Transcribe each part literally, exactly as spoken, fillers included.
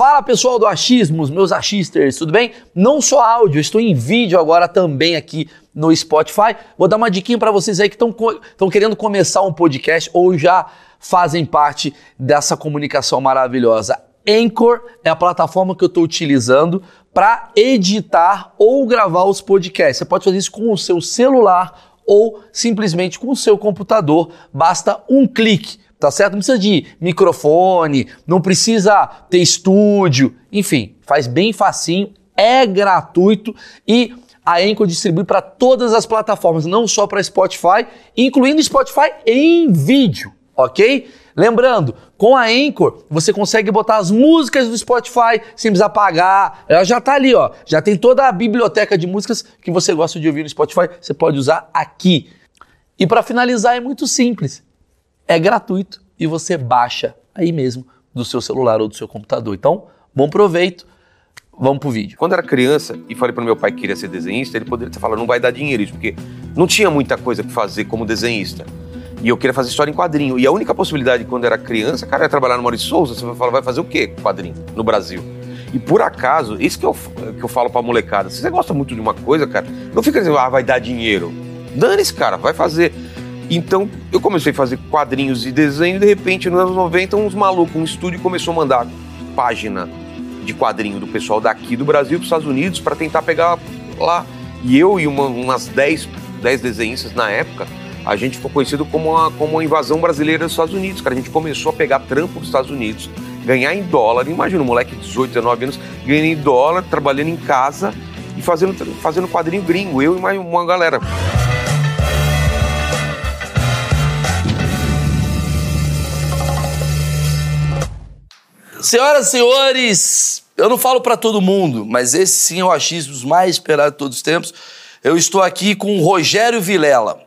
Fala pessoal do Achismos, meus achisters, tudo bem? Não só áudio, estou em vídeo agora também aqui no Spotify. Vou dar uma diquinha para vocês aí que estão co- querendo começar um podcast ou já fazem parte dessa comunicação maravilhosa. Anchor é a plataforma que eu estou utilizando para editar ou gravar os podcasts. Você pode fazer isso com o seu celular ou simplesmente com o seu computador. Basta um clique. Tá certo? Não precisa de microfone, não precisa ter estúdio, enfim, faz bem facinho, é gratuito e a Anchor distribui para todas as plataformas, não só para Spotify, incluindo Spotify em vídeo, ok? Lembrando, com a Anchor você consegue botar as músicas do Spotify sem precisar pagar, ela já tá ali, ó, já tem toda a biblioteca de músicas que você gosta de ouvir no Spotify, você pode usar aqui. E para finalizar é muito simples. É gratuito e você baixa aí mesmo do seu celular ou do seu computador. Então, bom proveito, vamos pro vídeo. Quando eu era criança e falei pro meu pai que queria ser desenhista, ele poderia ter falado, não vai dar dinheiro isso, porque não tinha muita coisa que fazer como desenhista. E eu queria fazer história em quadrinho. E a única possibilidade quando eu era criança, cara, era trabalhar no Maurício de Sousa, você vai falar, vai fazer o quê com quadrinho no Brasil? E por acaso, isso que eu, que eu falo pra molecada, se você gosta muito de uma coisa, cara, não fica dizendo, ah, vai dar dinheiro. Dane-se, cara, vai fazer. Então, eu comecei a fazer quadrinhos e desenho e, de repente, nos anos noventa, uns malucos, um estúdio começou a mandar página de quadrinho do pessoal daqui do Brasil para os Estados Unidos para tentar pegar lá. E eu e uma, umas dez desenhistas na época, a gente ficou conhecido como a, como a invasão brasileira dos Estados Unidos. Cara, a gente começou a pegar trampo dos Estados Unidos, ganhar em dólar. Imagina um moleque de dezoito, dezenove anos ganhando em dólar, trabalhando em casa e fazendo, fazendo quadrinho gringo, eu e mais uma galera. Senhoras e senhores, eu não falo pra todo mundo, mas esse sim é o achismo mais esperado de todos os tempos. Eu estou aqui com o Rogério Vilela.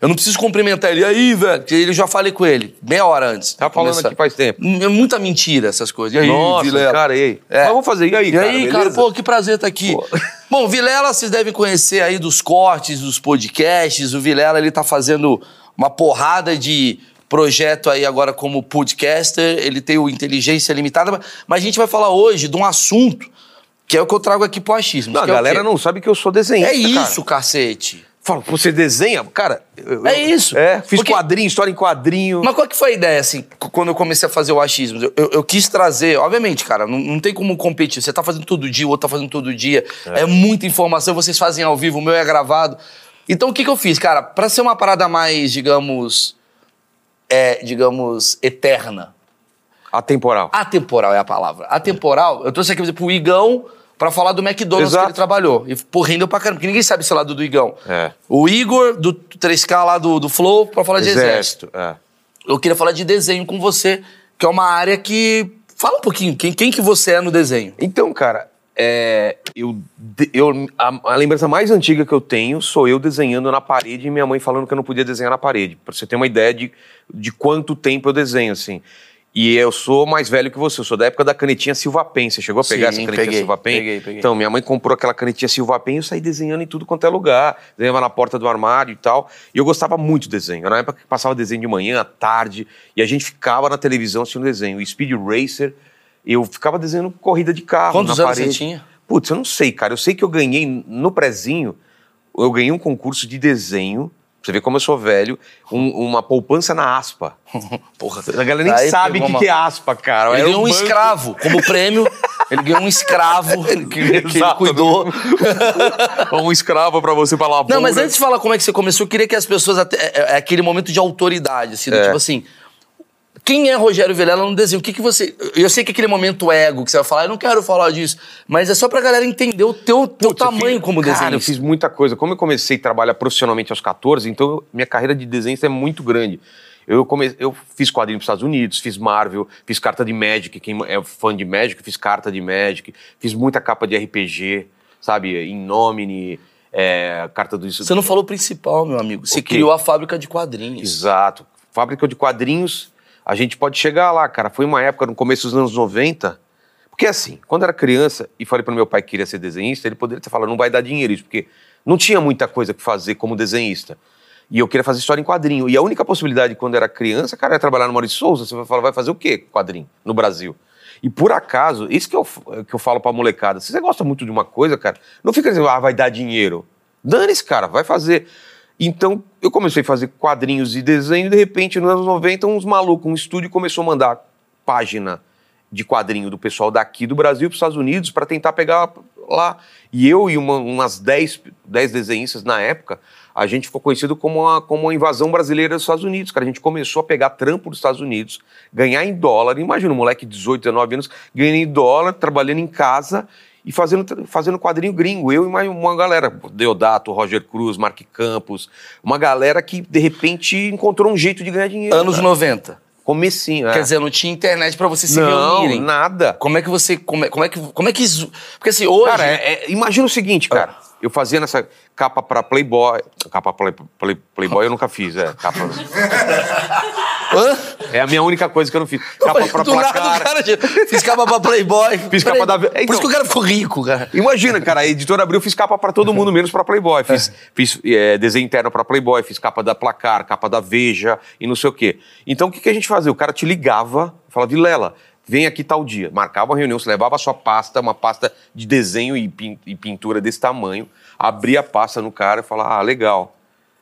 Eu não preciso cumprimentar ele. E aí, velho? Porque eu já falei com ele, meia hora antes. Tá falando começar. Aqui faz tempo. É muita mentira essas coisas. E aí, nossa, Vilela? Cara, e aí? É. Mas vamos fazer. E aí, e cara? E aí, beleza? Cara? Pô, que prazer estar aqui. Pô. Bom, Vilela, vocês devem conhecer aí dos cortes, dos podcasts. O Vilela, ele tá fazendo uma porrada de projeto aí agora como podcaster, ele tem o Inteligência Limitada, mas a gente vai falar hoje de um assunto que é o que eu trago aqui pro Achismo. Não, a galera é não sabe que eu sou desenhista, É isso, cara. Cacete. Fala, você desenha? Cara... Eu, é isso. É, fiz Porque... quadrinho, história em quadrinho. Mas qual que foi a ideia, assim, quando eu comecei a fazer o Achismo? Eu, eu, eu quis trazer... Obviamente, cara, não, não tem como competir. Você tá fazendo todo dia, o outro tá fazendo todo dia. É, é muita informação, vocês fazem ao vivo, o meu é gravado. Então, o que que eu fiz, cara? Pra ser uma parada mais, digamos... é, digamos, eterna. Atemporal. Atemporal é a palavra. Atemporal, eu trouxe aqui, por exemplo, o Igão pra falar do McDonald's. Exato. Que ele trabalhou. E, pô, rendeu pra caramba, porque ninguém sabe esse lado do Igão. É. O Igor, do três K lá do, do Flow, pra falar de exército. exército. É. Eu queria falar de desenho com você, que é uma área que... Fala um pouquinho, quem, quem que você é no desenho? Então, cara, é, eu, eu, a, a lembrança mais antiga que eu tenho sou eu desenhando na parede e minha mãe falando que eu não podia desenhar na parede. Pra você ter uma ideia de... de quanto tempo eu desenho, assim. E eu sou mais velho que você, eu sou da época da canetinha Silva Pen. Você chegou a pegar Sim, essa canetinha peguei, Silva Pen? Peguei, peguei. Então, minha mãe comprou aquela canetinha Silva Pen e eu saí desenhando em tudo quanto é lugar. Desenhava na porta do armário e tal. E eu gostava muito de desenho. Era na época que passava desenho de manhã, à tarde, e a gente ficava na televisão assistindo desenho. E Speed Racer, eu ficava desenhando corrida de carro. Quantos na anos parede. Você tinha? Putz, eu não sei, cara. Eu sei que eu ganhei no prezinho, eu ganhei um concurso de desenho. Você vê como eu sou velho, um, uma poupança na Aspa. Porra, a galera nem Daí sabe o que, uma... que é Aspa, cara. Ele ganhou um, um escravo como prêmio. Ele ganhou um escravo que, que ele cuidou. Um escravo pra você, pra lavoura. Não, mas antes de falar como é que você começou, eu queria que as pessoas... Até, é, é aquele momento de autoridade, assim, é. Tipo assim... Quem é Rogério Vilela no desenho? O que que você... Eu sei que aquele momento ego que você vai falar, eu não quero falar disso, mas é só pra galera entender o teu, teu Puts, tamanho fiz, como desenhista. Cara, eu fiz muita coisa. Como eu comecei a trabalhar profissionalmente aos catorze, então minha carreira de desenhista é muito grande. Eu, come... eu fiz quadrinho pros Estados Unidos, fiz Marvel, fiz carta de Magic, quem é fã de Magic, fiz carta de Magic, fiz muita capa de R P G, sabe? In nomine... É... carta do... Você não falou o principal, meu amigo. Você okay. criou a fábrica de quadrinhos. Exato. Fábrica de quadrinhos... A gente pode chegar lá, cara. Foi uma época, no começo dos anos noventa... Porque assim, quando eu era criança e falei pro meu pai que queria ser desenhista, ele poderia ter falado, não vai dar dinheiro isso, porque não tinha muita coisa que fazer como desenhista. E eu queria fazer história em quadrinho. E a única possibilidade, quando eu era criança, cara, era trabalhar no Maurício de Sousa. Você vai falar, vai fazer o quê com quadrinho no Brasil? E por acaso, isso que eu, que eu falo pra molecada, se você gosta muito de uma coisa, cara, não fica dizendo, ah, vai dar dinheiro. Dane-se, cara, vai fazer. Então, eu comecei a fazer quadrinhos e desenho, e de repente, nos anos noventa, uns malucos, um estúdio começou a mandar página de quadrinho do pessoal daqui do Brasil para os Estados Unidos para tentar pegar lá. E eu e uma, umas dez desenhistas na época, a gente ficou conhecido como uma, como a invasão brasileira dos Estados Unidos. Cara, a gente começou a pegar trampo dos Estados Unidos, ganhar em dólar. Imagina um moleque de dezoito, dezenove anos, ganhando em dólar, trabalhando em casa e fazendo, fazendo quadrinho gringo. Eu e mais uma galera, Deodato, Roger Cruz, Mark Campos, uma galera que, de repente, encontrou um jeito de ganhar dinheiro. Anos, cara. noventa. Comecinho, né? Quer dizer, não tinha internet pra vocês se reunirem. Não, nada. Como é que você... Como é, como é que... Como é que isso... Porque assim, hoje... Cara, é, é, imagina o seguinte, cara. Ah. Eu fazia nessa capa pra Playboy... Capa pra play, play, Playboy eu nunca fiz, é. Capa... Hã? É a minha única coisa que eu não fiz. Capa pra placar. Cara, fiz capa pra Playboy. Fiz capa da... Então, por isso que o cara ficou rico, cara. Imagina, cara, a editora abriu, fiz capa pra todo mundo, menos pra Playboy. Fiz, é. fiz é, desenho interno pra Playboy, fiz capa da Placar, capa da Veja e não sei o quê. Então, o que, que a gente fazia? O cara te ligava, falava, Vilela, vem aqui tal dia. Marcava uma reunião, você levava a sua pasta, uma pasta de desenho e, pin- e pintura desse tamanho, abria a pasta no cara e falava, ah, legal.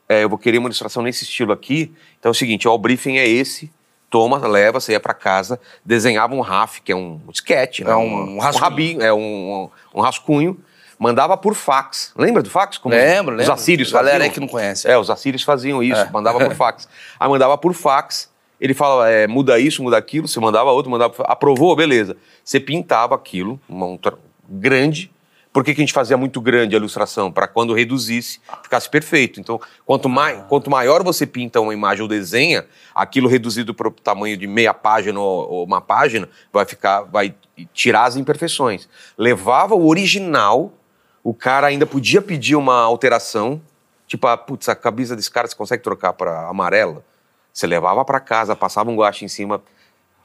É, eu vou querer uma ilustração nesse estilo aqui. Então é o seguinte, ó, o briefing é esse. Toma, leva, você ia pra casa. Desenhava um raf, que é um sketch, né? É um, um rascunho. Um rabinho, é um, um rascunho. Mandava por fax. Lembra do fax? Como lembro, os lembro. Os assírios faziam. A galera é que não conhece. É, os assírios faziam isso, é. mandava por fax. Aí mandava por fax. Ele falava, é, muda isso, muda aquilo. Você mandava outro, mandava... Aprovou? Beleza. Você pintava aquilo, uma tra... grande... Por que, que a gente fazia muito grande a ilustração? Para quando reduzisse, ficasse perfeito. Então, quanto, mai, quanto maior você pinta uma imagem ou desenha, aquilo reduzido para o tamanho de meia página ou, ou uma página, vai ficar, vai tirar as imperfeições. Levava o original, o cara ainda podia pedir uma alteração, tipo, ah, putz, a camisa desse cara você consegue trocar para amarela? Você levava para casa, passava um guache em cima...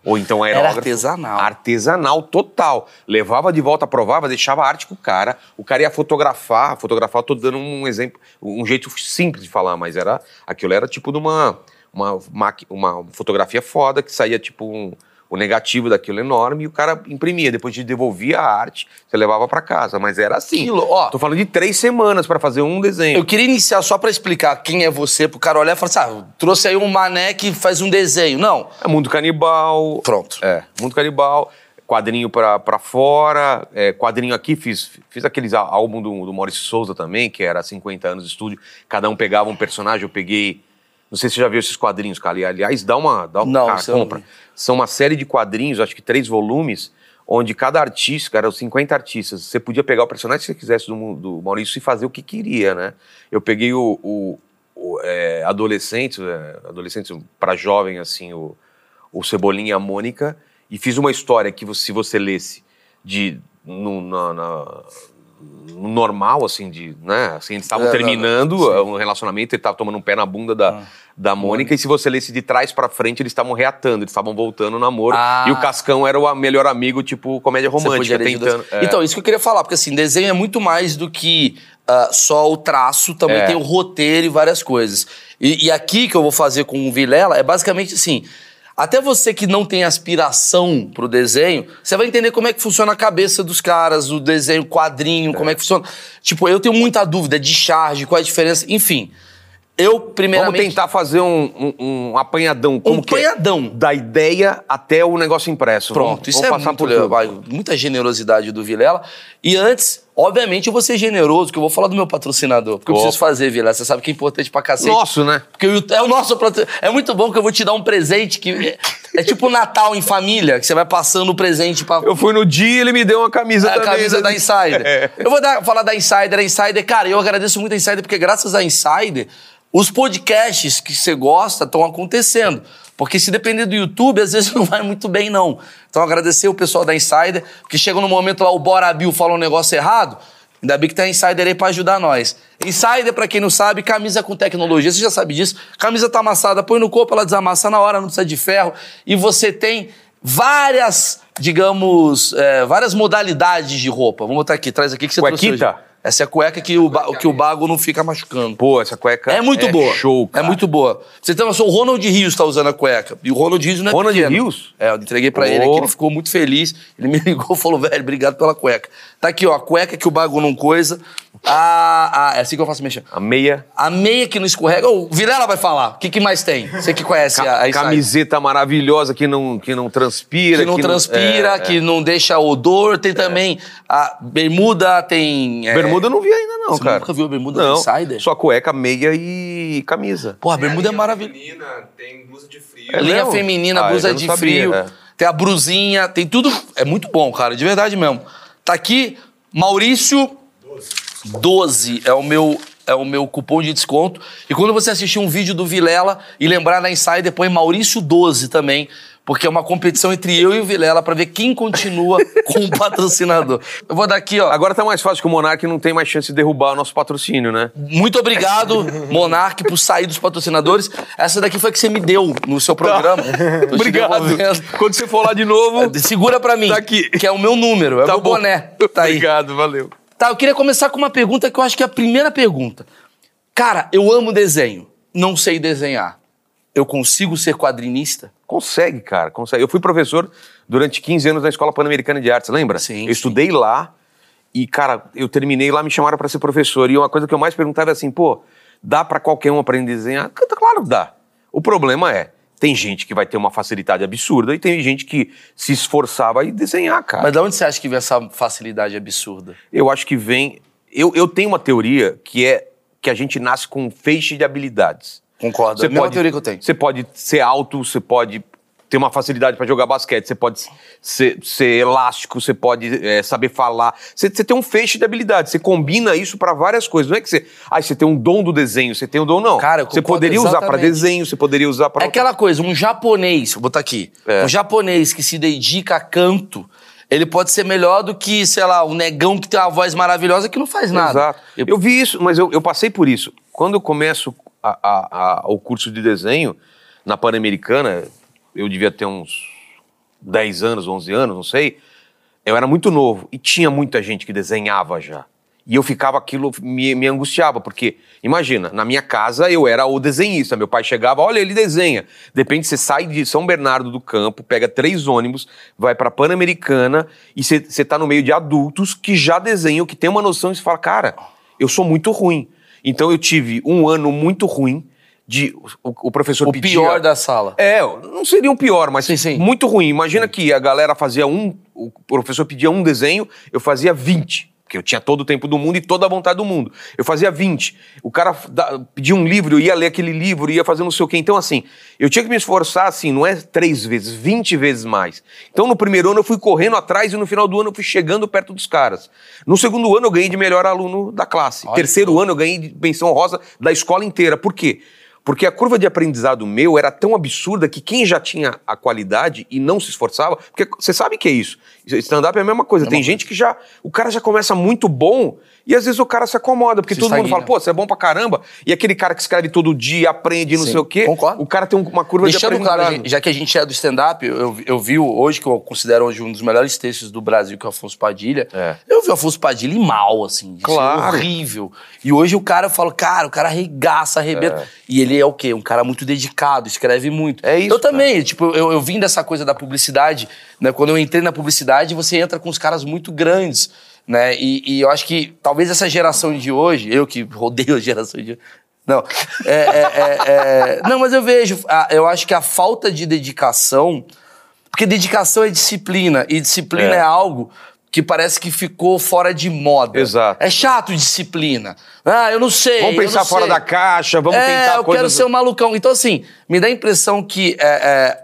Ou então aerógrafo. Era artesanal. Artesanal, total. Levava de volta, provava, deixava a arte com o cara. O cara ia fotografar. Fotografar, eu tô dando um exemplo, um jeito simples de falar, mas era, aquilo era tipo de uma, uma, uma fotografia foda que saía tipo um, um negativo daquilo enorme e o cara imprimia. Depois de devolvia a arte, você levava pra casa. Mas era assim. Quilo, ó, tô falando de três semanas pra fazer um desenho. Eu queria iniciar só pra explicar quem é você, pro cara olhar e falar assim, ah, trouxe aí um mané que faz um desenho. Não. É Mundo Canibal. Pronto. É, Mundo Canibal, quadrinho pra, pra fora, é, quadrinho aqui, fiz, fiz aqueles álbum do, do Maurício de Sousa também, que era cinquenta anos de estúdio, cada um pegava um personagem, eu peguei... Não sei se você já viu esses quadrinhos, cara. Aliás, dá uma, dá uma não, cara, compra. Não. São uma série de quadrinhos, acho que três volumes, onde cada artista, cara, eram cinquenta artistas. Você podia pegar o personagem que você quisesse do, do Maurício e fazer o que queria, né? Eu peguei o, o, o é, adolescente, é, adolescente para jovem, assim, o, o Cebolinha e a Mônica, e fiz uma história que, se você lesse de, no, na, na, no normal, assim, de, né? Assim, eles estavam é, terminando um relacionamento, ele estava tomando um pé na bunda da... Ah. Da Mônica, e se você lesse de trás pra frente, eles estavam reatando, eles estavam voltando o namoro. Ah. E o Cascão era o melhor amigo, tipo, comédia romântica, tentando... É. Então, isso que eu queria falar, porque assim, desenho é muito mais do que uh, só o traço, também é. tem o roteiro e várias coisas. E, e aqui que eu vou fazer com o Vilela é basicamente assim... Até você que não tem aspiração pro desenho, você vai entender como é que funciona a cabeça dos caras, o desenho, quadrinho, é. como é que funciona. Tipo, eu tenho muita dúvida de charge, qual é a diferença, enfim... Eu, primeiramente... Vamos tentar fazer um, um, um apanhadão. Como um apanhadão. Que é? Da ideia até o negócio impresso. Pronto, vamos, isso vamos é passar muito, por vai, muita generosidade do Vilela. E antes, obviamente, eu vou ser generoso, que eu vou falar do meu patrocinador. Porque Opa. eu preciso fazer, Vilela. Você sabe que é importante pra cacete. Nosso, né? Porque eu, é o nosso patrocinador. É muito bom que eu vou te dar um presente que... É, é tipo Natal em família, que você vai passando o presente pra... Eu fui no dia e ele me deu uma camisa é, também. A camisa da Insider. É. Eu vou dar, falar da Insider. A Insider, cara, eu agradeço muito a Insider, porque graças à Insider... Os podcasts que você gosta estão acontecendo. Porque se depender do YouTube, às vezes não vai muito bem, não. Então, agradecer o pessoal da Insider, porque chega no momento lá, o Bora Bill fala um negócio errado, ainda bem que tá a Insider aí pra ajudar nós. Insider, pra quem não sabe, camisa com tecnologia, você já sabe disso. Camisa tá amassada, põe no corpo, ela desamassa na hora, não precisa de ferro. E você tem várias, digamos, é, várias modalidades de roupa. Vamos botar aqui, traz aqui que você Cuequita. Trouxe hoje. Essa é a cueca que o, ba- que o bago não fica machucando. Pô, essa cueca é muito é boa. Show, cara. É muito boa. Você tem uma noção, o Ronald Rios tá usando a cueca. E o Ronald Rios não é Ronald pequeno. Rios? É, eu entreguei pra oh. ele aqui, ele ficou muito feliz. Ele me ligou e falou, velho, obrigado pela cueca. Tá aqui, ó, a cueca que o bago não coisa. A, a, é assim que eu faço mexer. A meia. A meia que não escorrega. O Vilela vai falar. O que, que mais tem? Você que conhece Ca- a, a Camiseta maravilhosa que não, que não transpira. Que não que transpira, não, é, que é. não deixa odor. Tem é. também a bermuda, tem... É, bermuda eu não vi ainda, não, você cara. Você nunca viu a bermuda do Insider? Só cueca, meia e camisa. Pô, a bermuda é maravilhosa. Tem blusa de frio. É, linha não? feminina, ah, blusa de sabia, frio. É. Tem a brusinha, tem tudo. É muito bom, cara, de verdade mesmo. Tá aqui, Maurício... doze é o meu... É o meu cupom de desconto. E quando você assistir um vídeo do Vilela e lembrar na Insider, põe Maurício doze também, porque é uma competição entre eu e o Vilela pra ver quem continua com o patrocinador. Eu vou dar aqui, ó. Agora tá mais fácil que o Monark não tem mais chance de derrubar o nosso patrocínio, né? Muito obrigado, Monark, por sair dos patrocinadores. Essa daqui foi a que você me deu no seu programa. Tá. Obrigado. Quando você for lá de novo... Segura pra mim, tá aqui. Que é o meu número, é tá o meu bom. boné. Tá aí. Obrigado, valeu. Tá, eu queria começar com uma pergunta que eu acho que é a primeira pergunta. Cara, eu amo desenho. Não sei desenhar. Eu consigo ser quadrinista? Consegue, cara. Consegue. Eu fui professor durante quinze anos na Escola Pan-Americana de Artes, lembra? Sim. Eu estudei sim. lá e, cara, eu terminei lá, me chamaram pra ser professor. E uma coisa que eu mais perguntava era assim, pô, dá pra qualquer um aprender a desenhar? Claro que dá. O problema é, tem gente que vai ter uma facilidade absurda e tem gente que se esforçava e desenhar, cara. Mas de onde você acha que vem essa facilidade absurda? Eu acho que vem... Eu, eu tenho uma teoria que é que a gente nasce com um feixe de habilidades. Concordo. É a mesma teoria que eu tenho. Você pode ser alto, você pode ter uma facilidade para jogar basquete, você pode ser, ser elástico, você pode é, saber falar. Você, você tem um feixe de habilidades, você combina isso para várias coisas. Não é que você... Ah, você tem um dom do desenho, você tem um dom, não. Cara, eu concordo, você poderia exatamente. Usar para desenho, você poderia usar para... É aquela coisa, um japonês, vou botar aqui, é. um japonês que se dedica a canto, ele pode ser melhor do que, sei lá, um negão que tem uma voz maravilhosa que não faz nada. Exato. Eu, eu vi isso, mas eu, eu passei por isso. Quando eu começo a, a, a, o curso de desenho na Pan-Americana, eu devia ter uns dez anos, onze anos, não sei. Eu era muito novo e tinha muita gente que desenhava já. E eu ficava, aquilo me, me angustiava, porque, imagina, na minha casa eu era o desenhista, meu pai chegava, olha, ele desenha. De repente você sai de São Bernardo do Campo, pega três ônibus, vai pra Pan-Americana e você tá no meio de adultos que já desenham, que tem uma noção e você fala, cara, eu sou muito ruim. Então eu tive um ano muito ruim, de, o, o professor o pedia... O pior da sala. É, não seria um pior, mas sim, sim. muito ruim. Imagina sim. que a galera fazia um... O professor pedia um desenho, eu fazia vinte. Porque eu tinha todo o tempo do mundo e toda a vontade do mundo. Eu fazia vinte. O cara da, pedia um livro, eu ia ler aquele livro, ia fazer não sei o quê. Então, assim, eu tinha que me esforçar, assim, não é três vezes, vinte vezes mais. Então, no primeiro ano, eu fui correndo atrás e no final do ano eu fui chegando perto dos caras. No segundo ano, eu ganhei de melhor aluno da classe. Olha Terceiro que... ano, eu ganhei de menção rosa da escola inteira. Por quê? Porque a curva de aprendizado meu era tão absurda que quem já tinha a qualidade e não se esforçava... Porque você sabe que é isso. Stand-up é a mesma coisa. É Tem coisa. gente que já... O cara já começa muito bom e às vezes o cara se acomoda. Porque se todo sair, mundo fala, né? pô, você é bom pra caramba. E aquele cara que escreve todo dia, aprende, Sim. não sei o quê. Concordo. O cara tem uma curva Deixando de aprendizado. Claro, já que a gente é do stand-up, eu, eu vi hoje, que eu considero hoje um dos melhores textos do Brasil, que é o Afonso Padilha. É. Eu vi o Afonso Padilha mal, assim. Claro. Horrível. E hoje o cara, eu falo, cara, o cara arregaça, arrebenta. É. E ele é o quê? Um cara muito dedicado, escreve muito. É isso. Eu também, cara. tipo, eu, eu vim dessa coisa da publicidade, né? Quando eu entrei na publicidade, você entra com os caras muito grandes, né? E, e eu acho que talvez essa geração de hoje, eu que rodeio a geração de hoje. Não. É, é, é, é, não, mas eu vejo, a, eu acho que a falta de dedicação, porque dedicação é disciplina, e disciplina é, é algo que parece que ficou fora de moda. Exato. É chato disciplina. Ah, eu não sei. Vamos pensar fora da caixa, vamos tentar coisas... É, eu quero ser um malucão. Então, assim, me dá a impressão que é, é,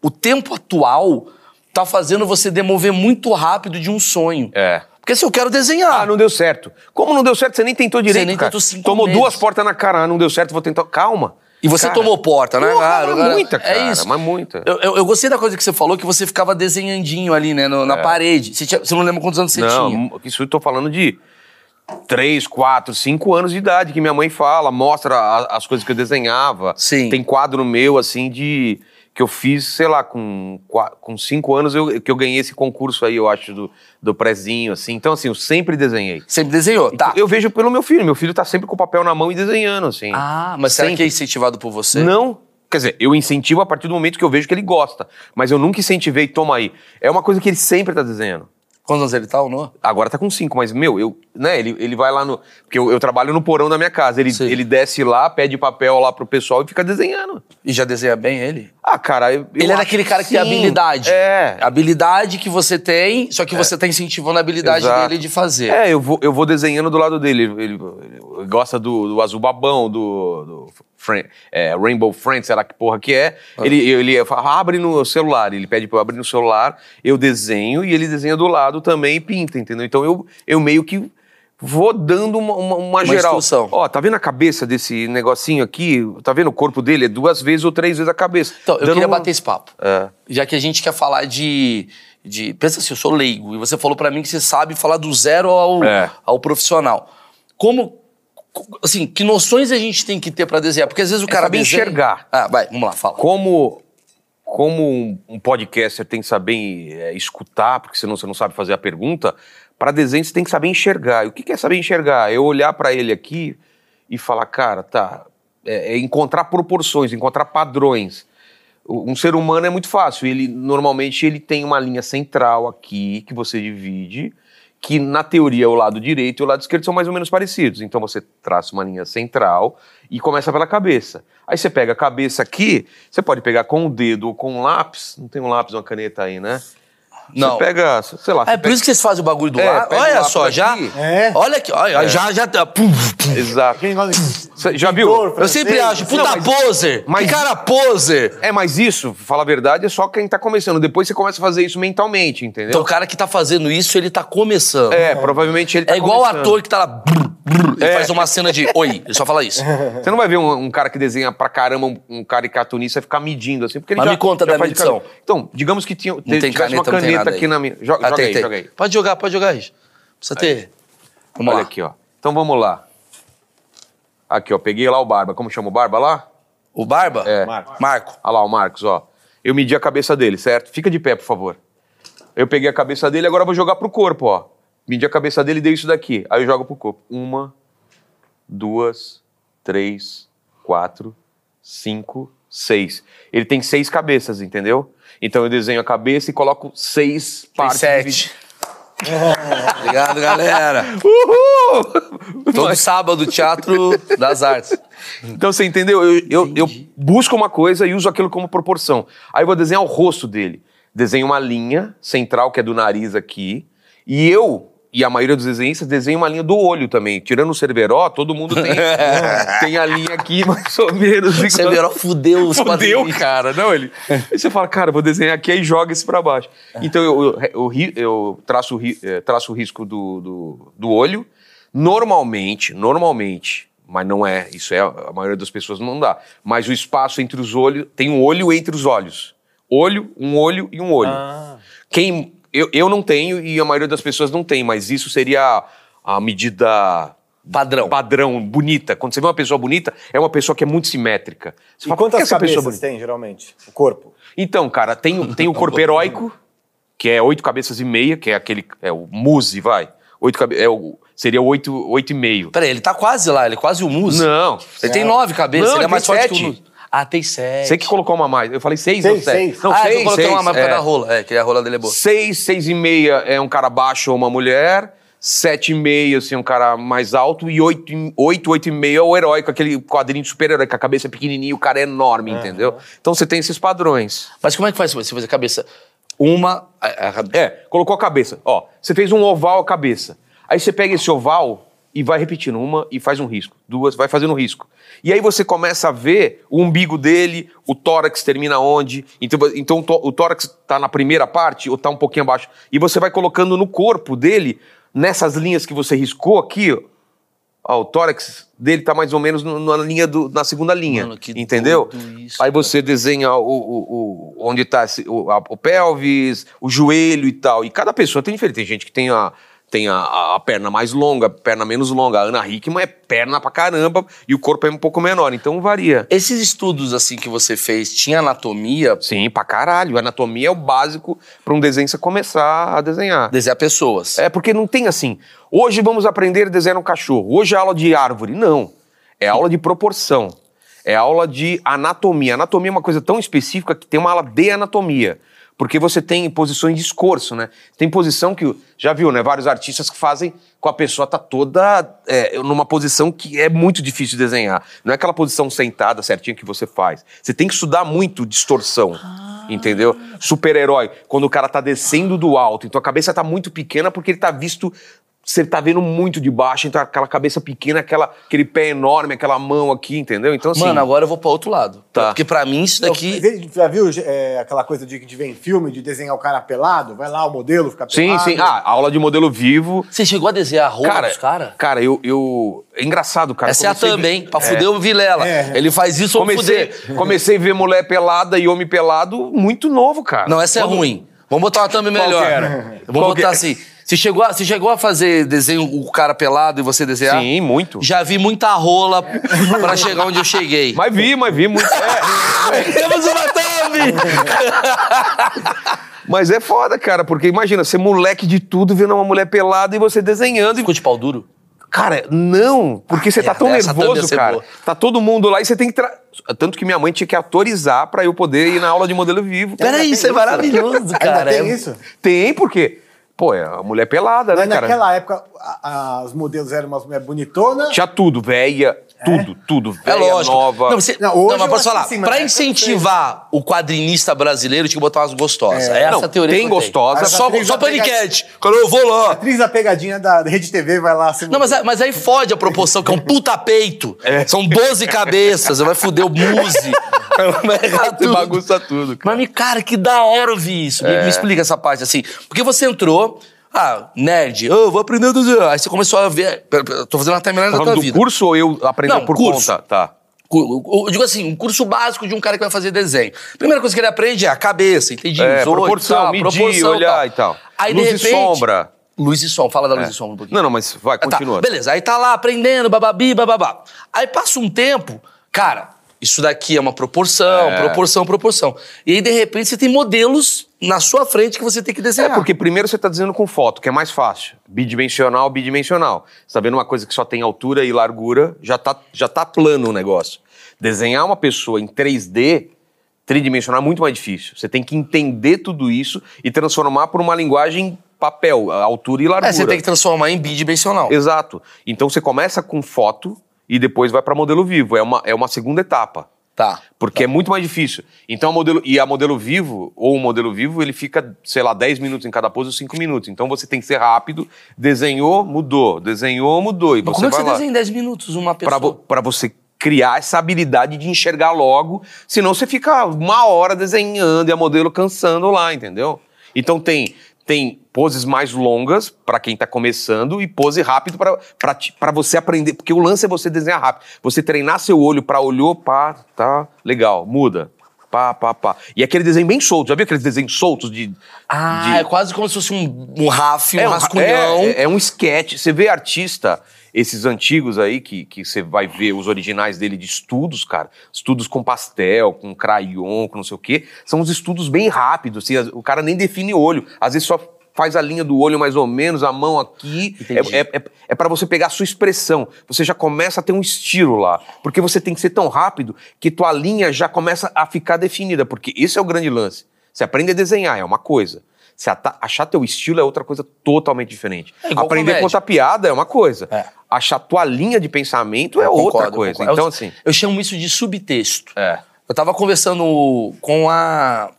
o tempo atual tá fazendo você demover muito rápido de um sonho. É. Porque se assim, eu quero desenhar... Ah, não deu certo. Como não deu certo? Você nem tentou direito, cara. Você nem tentou cinco Tomou meses. duas portas na cara. Ah, não deu certo, vou tentar... Calma. E você cara, tomou porta, né? Porra, cara, mas muita, cara. É isso. Mas muita. Eu, eu, eu gostei da coisa que você falou, que você ficava desenhandinho ali, né? No, na é. parede. Você, tinha, você não lembra quantos anos você não, tinha? Não, isso eu tô falando de três, quatro, cinco anos de idade, que minha mãe fala, mostra a, as coisas que eu desenhava. Sim. Tem quadro meu, assim, de... que eu fiz, sei lá, com, com cinco anos eu, que eu ganhei esse concurso aí, eu acho, do, do prezinho, assim. Então, assim, eu sempre desenhei. Sempre desenhou, tá. Eu, eu vejo pelo meu filho. Meu filho tá sempre com o papel na mão e desenhando, assim. Ah, mas sempre. Será que é incentivado por você? Não. Quer dizer, eu incentivo a partir do momento que eu vejo que ele gosta. Mas eu nunca incentivei, toma aí. É uma coisa que ele sempre tá desenhando. Quantos anos ele tá ou não? Agora tá com cinco, mas, meu, eu, né, ele, ele vai lá no... Porque eu, eu trabalho no porão da minha casa. Ele, ele desce lá, pede papel lá pro pessoal e fica desenhando. E já desenha bem ele? Ah, cara, eu, Ele eu é daquele cara que sim. tem habilidade. É. Habilidade que você tem, só que é. você tá incentivando a habilidade Exato. dele de fazer. É, eu vou, eu vou desenhando do lado dele. Ele, ele, ele gosta do, do azul babão, do... do friend, é, Rainbow Friends, sei lá que porra que é. Ah. Ele, ele fala, abre no celular. Ele pede pra eu abrir no celular. Eu desenho e ele desenha do lado também e pinta, entendeu? Então eu, eu meio que vou dando uma, uma, uma, uma geral. Instrução. Ó, tá vendo a cabeça desse negocinho aqui? Tá vendo o corpo dele? É duas vezes ou três vezes a cabeça. Então, eu dando queria um... bater esse papo. É. Já que a gente quer falar de... de... Pensa assim, eu sou leigo. E você falou pra mim que você sabe falar do zero ao, é. ao profissional. Como... Assim, que noções a gente tem que ter pra desenhar? Porque às vezes o é cara saber desenha... enxergar. Ah, vai, vamos lá, fala. Como... Como um podcaster tem que saber é, escutar, porque senão você não sabe fazer a pergunta, para desenho você tem que saber enxergar. E o que é saber enxergar? Eu olhar para ele aqui e falar, cara, tá, é, é encontrar proporções, encontrar padrões. Um ser humano é muito fácil. Ele, normalmente ele tem uma linha central aqui que você divide, que na teoria o lado direito e o lado esquerdo são mais ou menos parecidos. Então você traça uma linha central e começa pela cabeça. Aí você pega a cabeça aqui, você pode pegar com o dedo ou com um lápis. Não tem um lápis, uma caneta aí, né? Não. Você pega, sei lá... É por pega... isso que vocês fazem o bagulho do é, lápis. Olha lápis só, aqui. já... É. Olha aqui, olha, é. já... já pum, pum. Exato. Cê, já viu? Eu sempre acho, puta não, mas, poser, mas, que cara poser. É, mas isso, falar a verdade, é só quem tá começando. Depois você começa a fazer isso mentalmente, entendeu? Então o cara que tá fazendo isso, ele tá começando. É, é. provavelmente ele tá começando. É igual começando. O ator que tá lá... Brrr, brrr, é. Ele faz uma cena de... Oi, ele só fala isso. Você não vai ver um, um cara que desenha pra caramba, um, um caricaturista, ficar medindo assim, porque ele mas já... Mas me conta já da medição. Então, digamos que tinha, te, tem tivesse caneta, uma caneta... Aqui na minha. Joga, ah, joga tem, aí, tem. joga aí. Pode jogar, pode jogar, Rich. Precisa aí. ter. Vamos Olha lá. aqui, ó. Então vamos lá. Aqui, ó. Peguei lá o Barba. Como chama o Barba lá? O Barba? É. Marco. Marco. Olha ah lá, o Marcos, ó. Eu medi a cabeça dele, certo? Fica de pé, por favor. Eu peguei a cabeça dele, agora eu vou jogar pro corpo, ó. Medi a cabeça dele e dei isso daqui. Aí eu jogo pro corpo. Uma, duas, três, quatro, cinco, seis. Ele tem seis cabeças, entendeu? Então eu desenho a cabeça e coloco seis tem partes. Sete. É. Obrigado, galera. Uhul! Todo Mas... sábado, Teatro das Artes. Então você entendeu? Eu, eu, eu busco uma coisa e uso aquilo como proporção. Aí eu vou desenhar o rosto dele. Desenho uma linha central, que é do nariz aqui. E eu, e a maioria dos desenhistas, desenho uma linha do olho também. Tirando o Cerveró, todo mundo tem, tem a linha aqui, mais ou menos. O Cerveró fudeu os Fudeu, cara. Não, ele... Aí você fala, cara, vou desenhar aqui, aí joga isso pra baixo. Então eu, eu, eu, eu traço, traço o risco do, do, do olho. Normalmente, normalmente, mas não é, isso é, a maioria das pessoas não dá. Mas o espaço entre os olhos, tem um olho entre os olhos. Olho, um olho e um olho. Ah. Quem... Eu, eu não tenho e a maioria das pessoas não tem, mas isso seria a, a medida... Padrão. Padrão, bonita. Quando você vê uma pessoa bonita, é uma pessoa que é muito simétrica. Você e fala, quantas essa cabeças pessoa tem, geralmente? O corpo? Então, cara, tem, tem o corpo heróico, que é oito cabeças e meia, que é aquele... É o Muzi, vai. Oito cabe... é o, seria oito, oito e meio. Peraí, ele tá quase lá, ele é quase o Muzi. Não. Ele é. tem nove cabeças, não, ele é mais forte que o Muzi. Ah, tem sete. Você que colocou uma mais. Eu falei seis, seis ou sete? Seis. Não, ah, seis, eu coloquei seis, uma mais por causa é. da rola. É, que a rola dele é boa. Seis, seis e meia é um cara baixo ou uma mulher. Sete e meia, assim, um cara mais alto. E oito, oito, oito e meia é o heróico, aquele quadrinho de super-herói, que a cabeça é pequenininha e o cara é enorme, uhum. entendeu? Então você tem esses padrões. Mas como é que faz você fazer a cabeça? Uma... É, colocou a cabeça. Ó, você fez um oval a cabeça. Aí você pega esse oval... E vai repetindo uma e faz um risco. Duas, vai fazendo um risco. E aí você começa a ver o umbigo dele, o tórax termina onde. Então, então o tórax tá na primeira parte ou tá um pouquinho abaixo. E você vai colocando no corpo dele, nessas linhas que você riscou aqui, ó. Ó, o tórax dele tá mais ou menos na, linha do, na segunda linha. Mano, que entendeu? Isso, aí você cara. desenha o, o, o, onde tá esse, o, a, o pelvis, o joelho e tal. E cada pessoa tem diferente. Tem gente que tem a... tem a, a, a perna mais longa, a perna menos longa. A Ana Hickman é perna pra caramba e o corpo é um pouco menor, então varia. Esses estudos, assim, que você fez, tinha anatomia? Sim, pra caralho. A anatomia é o básico pra um desenhista começar a desenhar. Desenhar pessoas. É, porque não tem assim, hoje vamos aprender a desenhar um cachorro, hoje é aula de árvore. Não, é aula de proporção. É aula de anatomia. Anatomia é uma coisa tão específica que tem uma aula de anatomia. Porque você tem posições de escorço, né? Tem posição que, já viu, né? Vários artistas que fazem com a pessoa tá toda é, numa posição que é muito difícil de desenhar. Não é aquela posição sentada certinha que você faz. Você tem que estudar muito distorção, ah. entendeu? Super-herói, quando o cara tá descendo do alto. Então a cabeça tá muito pequena porque ele tá visto... Você tá vendo muito de baixo, então aquela cabeça pequena, aquela, aquele pé enorme, aquela mão aqui, entendeu? Então assim... Mano, agora eu vou pra outro lado. Tá. Porque pra mim isso daqui... Eu, já viu é, aquela coisa de que vem em filme, de desenhar o cara pelado? Vai lá, o modelo fica pelado. Sim, sim. Ah, aula de modelo vivo. Você chegou a desenhar a roupa cara, dos caras? Cara, eu, eu... É engraçado, cara. Essa comecei... é a thumb, hein? Pra fuder é. o Vilela. É. Ele faz isso ou comecei... fuder. Comecei a ver mulher pelada e homem pelado muito novo, cara. Não, essa Quando... é ruim. Vamos botar uma thumb melhor. Vamos Qualquer... botar assim... Você chegou, a, você chegou a fazer desenho, o cara pelado e você desenhar? Sim, muito. Já vi muita rola pra chegar onde eu cheguei. Mas vi, mas vi muito. É. Temos uma thumb! Mas é foda, cara, porque imagina, você moleque de tudo vendo uma mulher pelada e você desenhando. Ficou de pau duro? Cara, não, porque você ah, tá tão nervoso, cara. Boa. Tá todo mundo lá e você tem que... Tra... Tanto que minha mãe tinha que autorizar pra eu poder ir na aula de modelo vivo. Peraí, isso é maravilhoso, cara. Tem isso? Tem, por quê? Pô, é a mulher pelada, mas né, cara? Mas naquela época, as modelos eram umas mulheres bonitonas. Tinha tudo, velha, tudo, é? tudo, velha, é lógico. nova. Não, você, não, hoje não mas posso falar, assim, pra incentivar o quadrinista brasileiro, tinha que botar umas gostosas. É, é essa não, a teoria tem que gostosa, tem. Só, só paniquete. Quando eu vou lá. A atriz da pegadinha da Rede T V vai lá... Assim, não, mas, mas aí fode a proporção, que é um puta peito. É. São doze cabeças, vai foder o muse. Tudo. Bagunça tudo, cara. Mas, cara, que da hora ouvir isso. É. Me, me explica essa parte, assim. Porque você entrou, ah, nerd, oh, vou aprender a desenhar. Aí você começou a ver, tô fazendo uma timeline da tua vida. Do curso ou eu aprendendo por curso. Conta? Tá. Eu digo assim, um curso básico de um cara que vai fazer desenho. Primeira coisa que ele aprende é a cabeça, entendi, é, os olhos, proporção, tal, medir, proporção, olhar tal. e tal. Aí, luz de repente, e sombra. Luz e sombra, fala da luz é. e sombra um pouquinho. Não, não, mas vai, continua. Tá, beleza, aí tá lá aprendendo, bababi, bababá. Aí passa um tempo, cara... Isso daqui é uma proporção, é. proporção, proporção. E aí, de repente, você tem modelos na sua frente que você tem que desenhar. É, porque primeiro você está desenhando com foto, que é mais fácil. Bidimensional, bidimensional. Você tá vendo uma coisa que só tem altura e largura, já tá, já tá plano o negócio. Desenhar uma pessoa em três D, tridimensional, é muito mais difícil. Você tem que entender tudo isso e transformar por uma linguagem papel, altura e largura. É, você tem que transformar em bidimensional. Exato. Então você começa com foto... E depois vai para modelo vivo. É uma, é uma segunda etapa. Tá. Porque tá. é muito mais difícil. Então, a modelo, e a modelo vivo, ou o modelo vivo, ele fica, sei lá, dez minutos em cada pose ou cinco minutos. Então, você tem que ser rápido. Desenhou, mudou. Desenhou, mudou. E você como é que você desenha em dez minutos uma pessoa? Para você criar essa habilidade de enxergar logo. Senão, você fica uma hora desenhando e a modelo cansando lá, entendeu? Então, tem... Tem poses mais longas para quem tá começando e pose rápido para você aprender. Porque o lance é você desenhar rápido. Você treinar seu olho para olhou, pá, tá, legal, muda. Pá, pá, pá. E aquele desenho bem solto. Já viu aqueles desenhos soltos de... Ah, de... é quase como se fosse um, um raf, um é, rascunhão. É, é, é um sketch. Você vê artista, esses antigos aí, que, que você vai ver os originais dele de estudos, cara. Estudos com pastel, com crayon, com não sei o quê. São uns estudos bem rápidos. Assim, o cara nem define olho. Às vezes só faz a linha do olho mais ou menos, a mão aqui. É, é, é, é pra você pegar a sua expressão. Você já começa a ter um estilo lá. Porque você tem que ser tão rápido que tua linha já começa a ficar definida. Porque esse é o grande lance. Você aprende a desenhar, é uma coisa. Você achar teu estilo é outra coisa totalmente diferente. É aprender a contar piada é uma coisa. É. Achar tua linha de pensamento eu é concordo, outra coisa. Então, eu, assim... Eu chamo isso de subtexto. É. Eu tava conversando com a...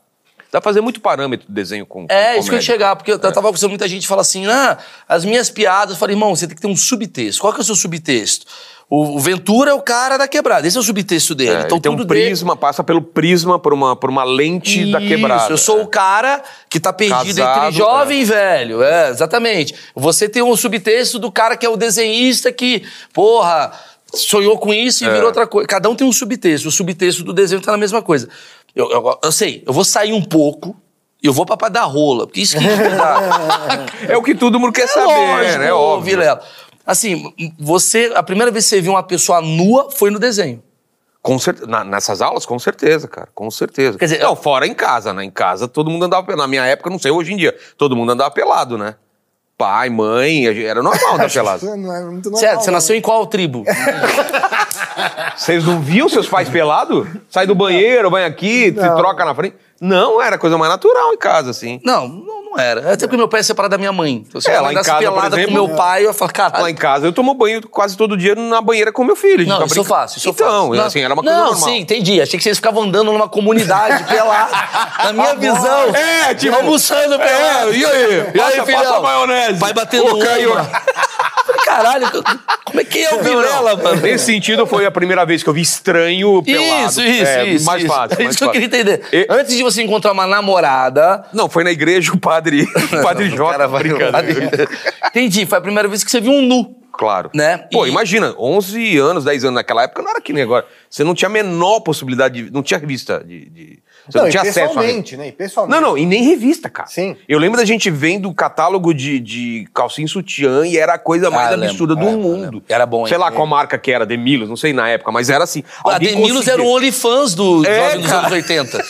Dá pra fazer muito parâmetro do desenho com, com É, isso que eu ia chegar, porque eu é. tava conversando, muita gente fala assim, ah, as minhas piadas, eu falei, irmão, você tem que ter um subtexto. Qual que é o seu subtexto? O, o Ventura é o cara da quebrada, esse é o subtexto dele. É, então ele tem tudo um prisma, dele... passa pelo prisma, por uma, por uma lente isso, da quebrada. Isso, eu sou é. o cara que tá perdido Casado, entre jovem é. e velho. É, exatamente. Você tem um subtexto do cara que é o desenhista que, porra, sonhou com isso e é. virou outra coisa. Cada um tem um subtexto, o subtexto do desenho tá na mesma coisa. Eu, eu, eu sei, eu vou sair um pouco eu vou pra Pá da Rola, porque isso que é o que todo mundo quer é saber, lógico, né? É óbvio. Vilela. Assim, você, a primeira vez que você viu uma pessoa nua foi no desenho. Com certeza. Na, nessas aulas, com certeza, cara. Com certeza. Quer dizer, não, eu... fora em casa, né? Em casa todo mundo andava pelado. Na minha época, não sei, hoje em dia, todo mundo andava pelado, né? Pai, mãe, era normal andar pelado. Não era muito normal. Certo, você nasceu em qual tribo? Vocês não viam seus pais pelado? Sai do banheiro, vai aqui, não. Se troca na frente. Não, era coisa mais natural em casa, assim. Não, não, não era. Até porque meu pai é separado da minha mãe. Então, se é, eu lá em casa, pelada, por exemplo, com meu pai, eu falo, caralho. Lá em casa, eu tomo banho quase todo dia na banheira com meu filho. Não, isso eu faço, isso eu faço. Então, não, assim, era uma coisa não, normal. Não, sim, entendi. Achei que vocês ficavam andando numa comunidade pelada. Na minha visão. É, tipo... almoçando pelado. É, e aí? E aí, filhão? Passa a maionese. Vai batendo uma. Caralho, como é que é o Vilela, mano? Nesse sentido, foi a primeira vez que eu vi estranho pelado. Isso, isso, é, isso. Mais isso. fácil. É isso que eu queria entender. E... antes de você encontrar uma namorada... Não, foi na igreja o padre... O padre Jota. Entendi, foi a primeira vez que você viu um nu. Claro. Né? Pô, e... imagina, onze anos, dez anos naquela época, não era que nem agora. Você não tinha a menor possibilidade de... Não tinha revista de... de... Você não, não tinha acesso. Pessoalmente, né? Pessoalmente. Não, não, e nem revista, cara. Sim. Eu lembro da gente vendo o catálogo de, de calcinha e sutiã e era a coisa mais ah, absurda lembro, do lembro, mundo. Lembro. Era bom, hein? Sei lá qual marca que era, Demilos, não sei na época, mas era assim. A Demilos era o OnlyFans do é, jovem dos anos oitenta.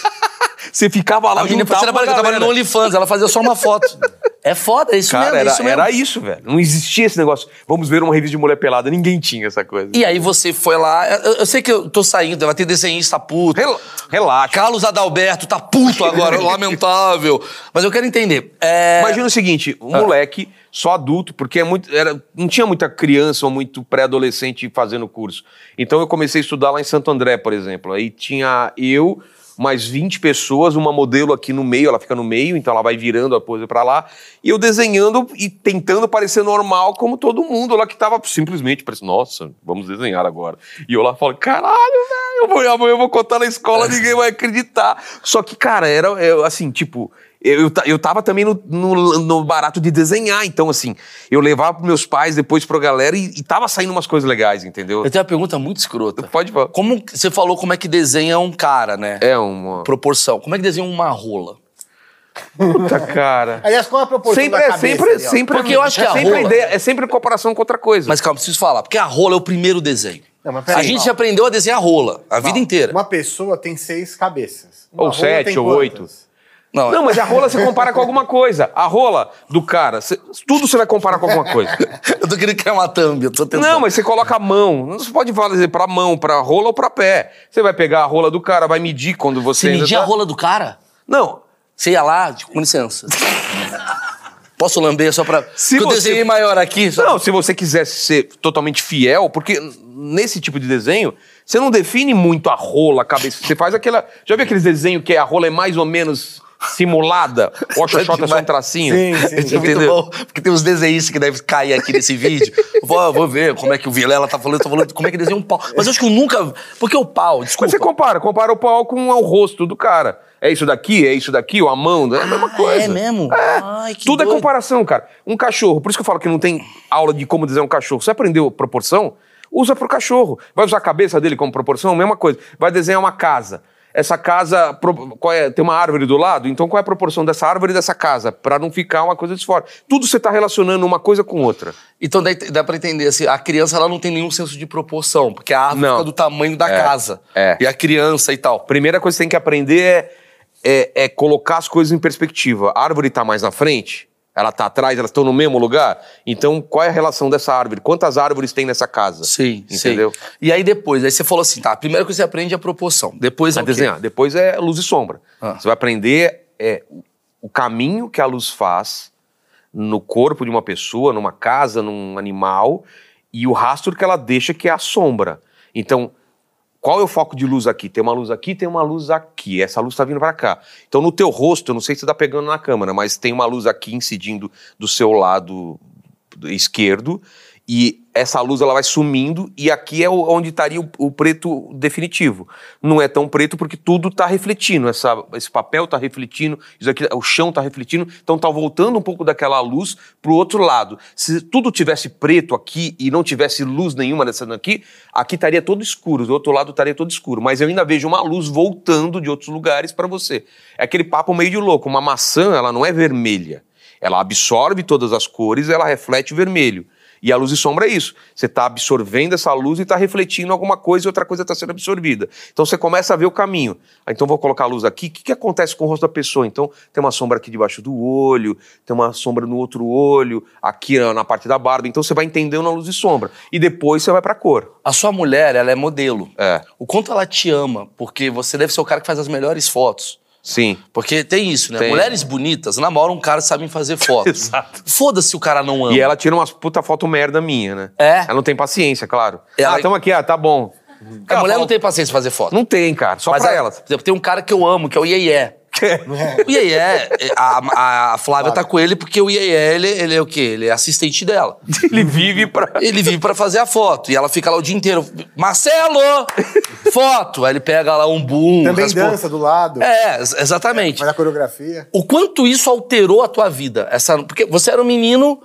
Você ficava lá, a menina trabalhava no OnlyFans, ela fazia só uma foto. É foda, é isso, cara, mesmo, era, isso mesmo. Era isso, velho. Não existia esse negócio. Vamos ver uma revista de mulher pelada. Ninguém tinha essa coisa. E aí você foi lá... Eu, eu sei que eu tô saindo, vai ter desenhista puto. Rel, relaxa. Carlos Adalberto tá puto agora, lamentável. Mas eu quero entender. É... Imagina o seguinte, um ah. moleque, só adulto, porque é muito, era, não tinha muita criança ou muito pré-adolescente fazendo curso. Então eu comecei a estudar lá em Santo André, por exemplo. Aí tinha eu... mais vinte pessoas, uma modelo aqui no meio, ela fica no meio, então ela vai virando a pose pra lá, e eu desenhando e tentando parecer normal como todo mundo lá que tava simplesmente parecendo, nossa, vamos desenhar agora. E eu lá falo, caralho, velho, eu vou, amanhã eu vou contar na escola, ninguém vai acreditar. Só que, cara, era assim, tipo... Eu, eu tava também no, no, no barato de desenhar, então assim, eu levava pros meus pais, depois pra galera e, e tava saindo umas coisas legais, entendeu? Eu tenho uma pergunta muito escrota. Pode falar. Como, você falou como é que desenha um cara, né? É uma... proporção. Como é que desenha uma rola? Puta, cara. Aliás, qual é a proporção sempre, da cabeça? Sempre, ali, sempre, porque eu acho que é a sempre rola... Ideia, é sempre comparação com outra coisa. Mas calma, preciso falar, porque a rola é o primeiro desenho. Não, mas peraí, a gente não. aprendeu a desenhar rola a não, vida inteira. Uma pessoa tem seis cabeças. Uma ou sete, ou quantas? Oito. Não, não, mas a rola você compara com alguma coisa. A rola do cara, cê, tudo você vai comparar com alguma coisa. Eu tô querendo criar uma thumb, eu tô tentando. Não, mas você coloca a mão. Você pode fazer pra mão, pra rola ou pra pé. Você vai pegar a rola do cara, vai medir quando você... Você medir tá... a rola do cara? Não. Você ia lá, tipo, com licença. Posso lamber só pra... Se Porque você... eu desenhei maior aqui. Só... Não, se você quisesse ser totalmente fiel, porque nesse tipo de desenho, você não define muito a rola, a cabeça. Você faz aquela... Já viu aqueles desenhos que a rola é mais ou menos... simulada, o xoxota é só um tracinho. Sim, sim. Entendeu? Muito bom, porque tem uns desenhistas que devem cair aqui nesse vídeo. Vou, vou ver como é que o Vilela tá falando, tá falando como é que desenha um pau. Mas eu acho que eu nunca... Porque o pau, desculpa. Mas você compara, compara o pau com o rosto do cara. É isso daqui, é isso daqui, ou a mão, é a mesma ah, coisa. É mesmo? É. Ai, que tudo doido. É comparação, cara. Um cachorro, por isso que eu falo que não tem aula de como desenhar um cachorro. Você aprendeu proporção? Usa pro cachorro. Vai usar a cabeça dele como proporção? Mesma coisa. Vai desenhar uma casa. Essa casa, qual é, tem uma árvore do lado, então qual é a proporção dessa árvore e dessa casa? Pra não ficar uma coisa de fora. Tudo você tá relacionando uma coisa com outra. Então daí, dá pra entender, assim, a criança ela não tem nenhum senso de proporção, porque a árvore não. fica do tamanho da é, casa. É. E a criança e tal. Primeira coisa que você tem que aprender é, é, é colocar as coisas em perspectiva. A árvore tá mais na frente, ela tá atrás, elas estão no mesmo lugar. Então qual é a relação dessa árvore? Quantas árvores tem nessa casa? Sim, entendeu? Sim. E aí depois, aí você falou assim, tá, a primeira coisa que você aprende é a proporção. Depois é desenhar. Depois é luz e sombra. Ah. Você vai aprender é, o caminho que a luz faz no corpo de uma pessoa, numa casa, num animal, e o rastro que ela deixa, que é a sombra. Então, qual é o foco de luz aqui? Tem uma luz aqui, tem uma luz aqui. Essa luz está vindo para cá. Então, no teu rosto, eu não sei se você está pegando na câmera, mas tem uma luz aqui incidindo do seu lado esquerdo E essa luz ela vai sumindo, e aqui é onde estaria o, o preto definitivo. Não é tão preto porque tudo está refletindo, essa, esse papel está refletindo, isso aqui, o chão está refletindo, então está voltando um pouco daquela luz para o outro lado. Se tudo tivesse preto aqui e não tivesse luz nenhuma nessa daqui, aqui estaria todo escuro, do outro lado estaria todo escuro, mas eu ainda vejo uma luz voltando de outros lugares para você. É aquele papo meio de louco, uma maçã ela não é vermelha, ela absorve todas as cores, ela reflete o vermelho. E a luz e sombra é isso. Você está absorvendo essa luz e está refletindo alguma coisa e outra coisa está sendo absorvida. Então você começa a ver o caminho. Então vou colocar a luz aqui. O que, que acontece com o rosto da pessoa? Então tem uma sombra aqui debaixo do olho, tem uma sombra no outro olho, aqui na parte da barba. Então você vai entendendo a luz e sombra. E depois você vai para a cor. A sua mulher, ela é modelo. É. O quanto ela te ama, porque você deve ser o cara que faz as melhores fotos. Sim. Porque tem isso, né? Tem. Mulheres bonitas namoram um cara que sabe fazer foto. Exato. Foda-se se o cara não ama. E ela tira umas puta foto merda minha, né? É. Ela não tem paciência, claro. Ela... Ah, tamo aqui, ah, tá bom. Cara, a mulher fala... não tem paciência pra fazer foto. Não tem, cara. Só Mas pra a... ela. Por exemplo, tem um cara que eu amo, que é o Iê-Iê. O Iê-Iê, a, a Flávia tá com ele porque o Iê-Iê, ele, ele é o quê? Ele é assistente dela. Ele vive pra... Ele vive pra fazer a foto. E ela fica lá o dia inteiro. Marcelo! Foto! Aí ele pega lá um boom. Também raspo... dança do lado. É, exatamente. É, faz a coreografia. O quanto isso alterou a tua vida? Essa... Porque você era um menino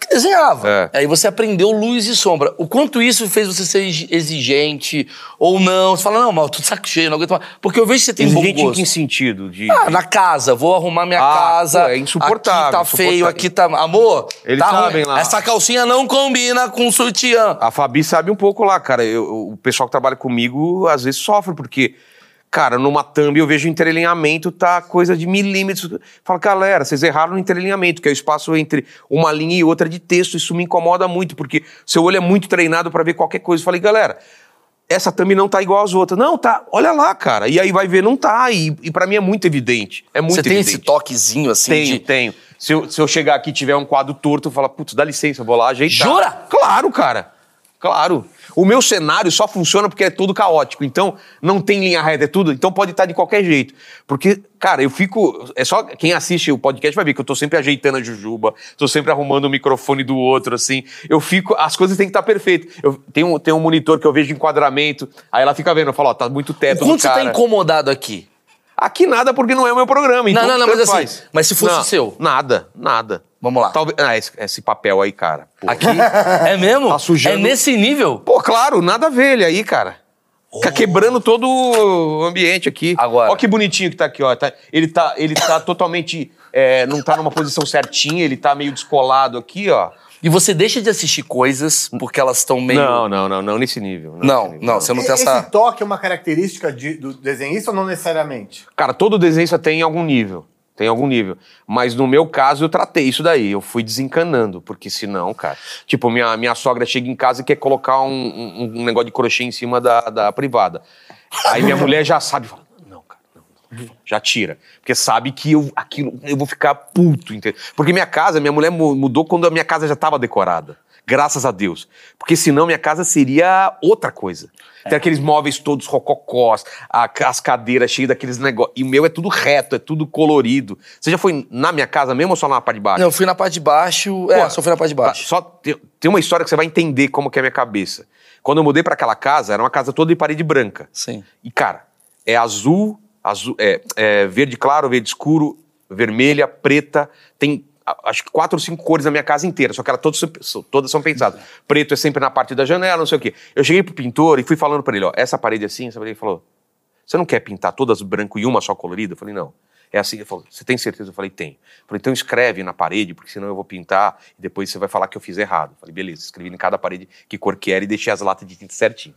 que desenhava. É. Aí você aprendeu luz e sombra. O quanto isso fez você ser exigente ou não? Você fala, não, mal, tô de saco cheio, não aguento mais. Porque eu vejo que você tem exigente bom gosto. Em que sentido? De... Ah, na casa, vou arrumar minha ah, casa. Pô, é insuportável. Aqui tá feio, aqui tá... Amor, eles tá sabem ruim. Lá. Essa calcinha não combina com o sutiã. A Fabi sabe um pouco lá, cara. Eu, o pessoal que trabalha comigo às vezes sofre, porque... Cara, numa thumb eu vejo o entrelinhamento tá coisa de milímetros. Falo, galera, vocês erraram no entrelinhamento, que é o espaço entre uma linha e outra de texto. Isso me incomoda muito, porque seu olho é muito treinado para ver qualquer coisa. Falei, galera, essa thumb não tá igual às outras. Não, tá, olha lá, cara. E aí vai ver, não tá. E, e para mim é muito evidente. É muito Você evidente. Tem esse toquezinho assim? Tenho, de... tenho. Se eu, se eu chegar aqui e tiver um quadro torto, eu falo, putz, dá licença, vou lá ajeitar. Jura? Claro, cara. Claro. O meu cenário só funciona porque é tudo caótico. Então, não tem linha reta, é tudo. Então, pode estar de qualquer jeito. Porque, cara, eu fico... É só quem assiste o podcast vai ver que eu tô sempre ajeitando a jujuba. Tô sempre arrumando o um microfone do outro, assim. Eu fico... As coisas têm que estar perfeitas. Eu tenho, tenho um monitor que eu vejo de enquadramento. Aí ela fica vendo. Eu falo, ó, tá muito teto do cara. O quanto você tá incomodado aqui? Aqui nada, porque não é o meu programa. Então, não, não, não, mas faz. assim... Mas se fosse não, o seu? Nada, nada. Vamos lá. Talvez... Ah, esse, esse papel aí, cara. Pô. Aqui? É mesmo? Tá sujando. É nesse nível? Pô, claro, nada a ver ele aí, cara. Oh. Tá quebrando todo o ambiente aqui. Agora. Ó que bonitinho que tá aqui, ó. Tá... Ele, tá, ele tá totalmente... É, não tá numa posição certinha, ele tá meio descolado aqui, ó. E você deixa de assistir coisas porque elas estão meio... Não, não, não, não nesse nível. Não, não, nesse nível, não, não. Você não tem essa... Esse toque é uma característica de, do desenhista ou não necessariamente? Cara, todo desenhista tem algum nível. Tem algum nível. Mas no meu caso, eu tratei isso daí. Eu fui desencanando, porque senão, cara... Tipo, minha, minha sogra chega em casa e quer colocar um, um, um negócio de crochê em cima da, da privada. Aí minha mulher já sabe, fala, não, cara, não, não. Já tira. Porque sabe que eu, aquilo, eu vou ficar puto, entendeu? Porque minha casa, minha mulher mudou quando a minha casa já estava decorada. Graças a Deus. Porque senão minha casa seria outra coisa. Tem é. aqueles móveis todos rococós, a, as cadeiras cheias daqueles negócios. E o meu é tudo reto, é tudo colorido. Você já foi na minha casa mesmo ou só na parte de baixo? Não, eu fui na parte de baixo. Pô, é, só fui na parte de baixo. Só tem, tem uma história que você vai entender como que é a minha cabeça. Quando eu mudei pra aquela casa, era uma casa toda de parede branca. Sim. E, cara, é azul, azul é, é verde claro, verde escuro, vermelha, preta, tem... Acho que quatro ou cinco cores na minha casa inteira, só que elas todas, todas são pensadas. Preto é sempre na parte da janela, não sei o quê. Eu cheguei pro pintor e fui falando pra ele, ó, essa parede é assim, essa parede. Ele falou, você não quer pintar todas branco e uma só colorida? Eu falei, não. É assim. Ele falou, você tem certeza? Eu falei, tenho. Eu falei, então escreve na parede, porque senão eu vou pintar e depois você vai falar que eu fiz errado. Eu falei, beleza, escrevi em cada parede que cor que era e deixei as latas de tinta certinho.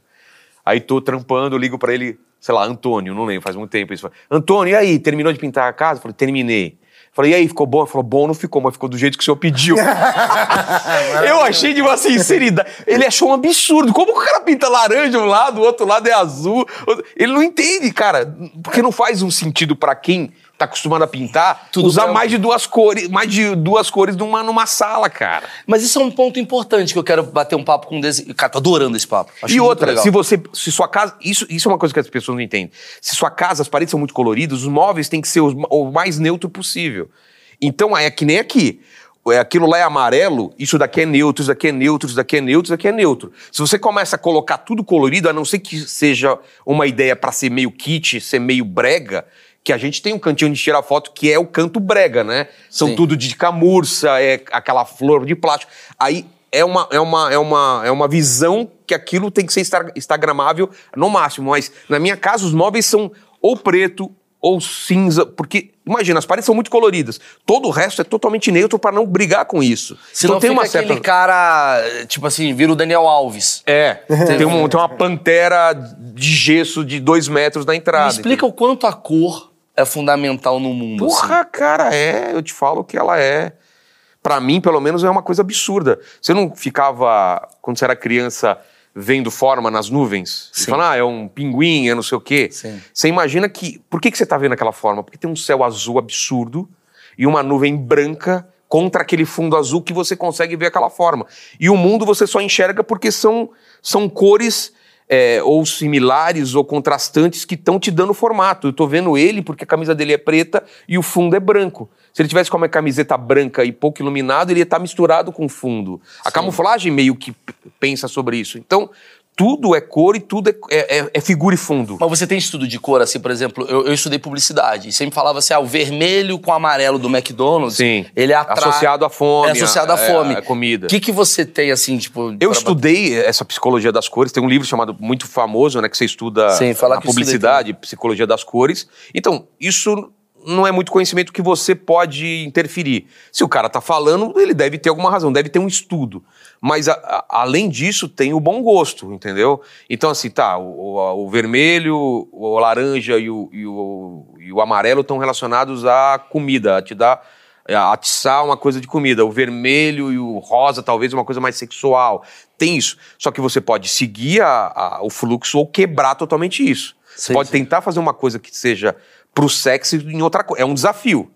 Aí tô trampando, ligo pra ele, sei lá, Antônio, não lembro, faz muito tempo isso. Antônio, e aí, terminou de pintar a casa? Eu falei, terminei. Falei, e aí, ficou bom? Ele falou, bom não ficou, mas ficou do jeito que o senhor pediu. Eu achei de uma sinceridade. Ele achou um absurdo. Como que o cara pinta laranja de um lado, o outro lado é azul? Ele não entende, cara. Porque não faz um sentido pra quem tá acostumado a pintar Tudo usar bem. mais de duas cores, mais de duas cores numa, numa sala, cara. Mas isso é um ponto importante que eu quero bater um papo com o desenho. Cara, tô adorando esse papo. Acho e outra, legal. se você, se sua casa... Isso, isso é uma coisa que as pessoas não entendem. Se sua casa, as paredes são muito coloridas, os móveis têm que ser os, o mais neutro possível. Então, é que nem aqui. aquilo lá é amarelo, isso daqui é neutro, isso daqui é neutro, isso daqui é neutro, isso daqui é neutro. Se você começa a colocar tudo colorido, a não ser que seja uma ideia pra ser meio kitsch, ser meio brega, que a gente tem um cantinho de tirar foto que é o canto brega, né? São Sim. tudo de camurça, é aquela flor de plástico. Aí é uma, é uma, é uma, é uma visão que aquilo tem que ser instagramável no máximo. Mas na minha casa os móveis são ou preto ou cinza, porque... Imagina, as paredes são muito coloridas. Todo o resto é totalmente neutro pra não brigar com isso. Se então, não tem fica uma certa... aquele cara, tipo assim, vira o Daniel Alves. É, tem, um, tem uma pantera de gesso de dois metros na entrada. Me explica então. O quanto a cor é fundamental no mundo. Porra, assim. Cara, é... Eu te falo que ela é... Pra mim, pelo menos, é uma coisa absurda. Você não ficava, quando você era criança, vendo forma nas nuvens? Sim. Você fala, ah, é um pinguim, é não sei o quê. Sim. Você imagina que... Por que, que você tá vendo aquela forma? Porque tem um céu azul absurdo e uma nuvem branca contra aquele fundo azul que você consegue ver aquela forma. E o mundo você só enxerga porque são, são cores é, ou similares ou contrastantes que estão te dando formato. Eu tô vendo ele porque a camisa dele é preta e o fundo é branco. Se ele tivesse com uma camiseta branca e pouco iluminado, ele ia estar misturado com o fundo. A Sim. camuflagem meio que pensa sobre isso. Então, tudo é cor e tudo é, é, é figura e fundo. Mas você tem estudo de cor, assim, por exemplo, eu, eu estudei publicidade. E sempre falava assim, ah, o vermelho com o amarelo do McDonald's, Sim. ele atrai... Associado à fome. É associado à fome. É, a comida. O que, que você tem, assim, tipo... Eu estudei bater... essa psicologia das cores. Tem um livro chamado, muito famoso, né, que você estuda Sim, na publicidade, psicologia das cores. Então, isso... Não é muito conhecimento que você pode interferir. Se o cara tá falando, ele deve ter alguma razão, deve ter um estudo. Mas, a, a, além disso, tem o bom gosto, entendeu? Então, assim, tá, o, o, o vermelho, o laranja e o, e o, e o amarelo estão relacionados à comida, a te dar... atiçar uma coisa de comida, o vermelho e o rosa talvez uma coisa mais sexual, tem isso, só que você pode seguir a, a, o fluxo ou quebrar totalmente isso, sim, você pode sim. tentar fazer uma coisa que seja pro sexo em outra coisa, é um desafio,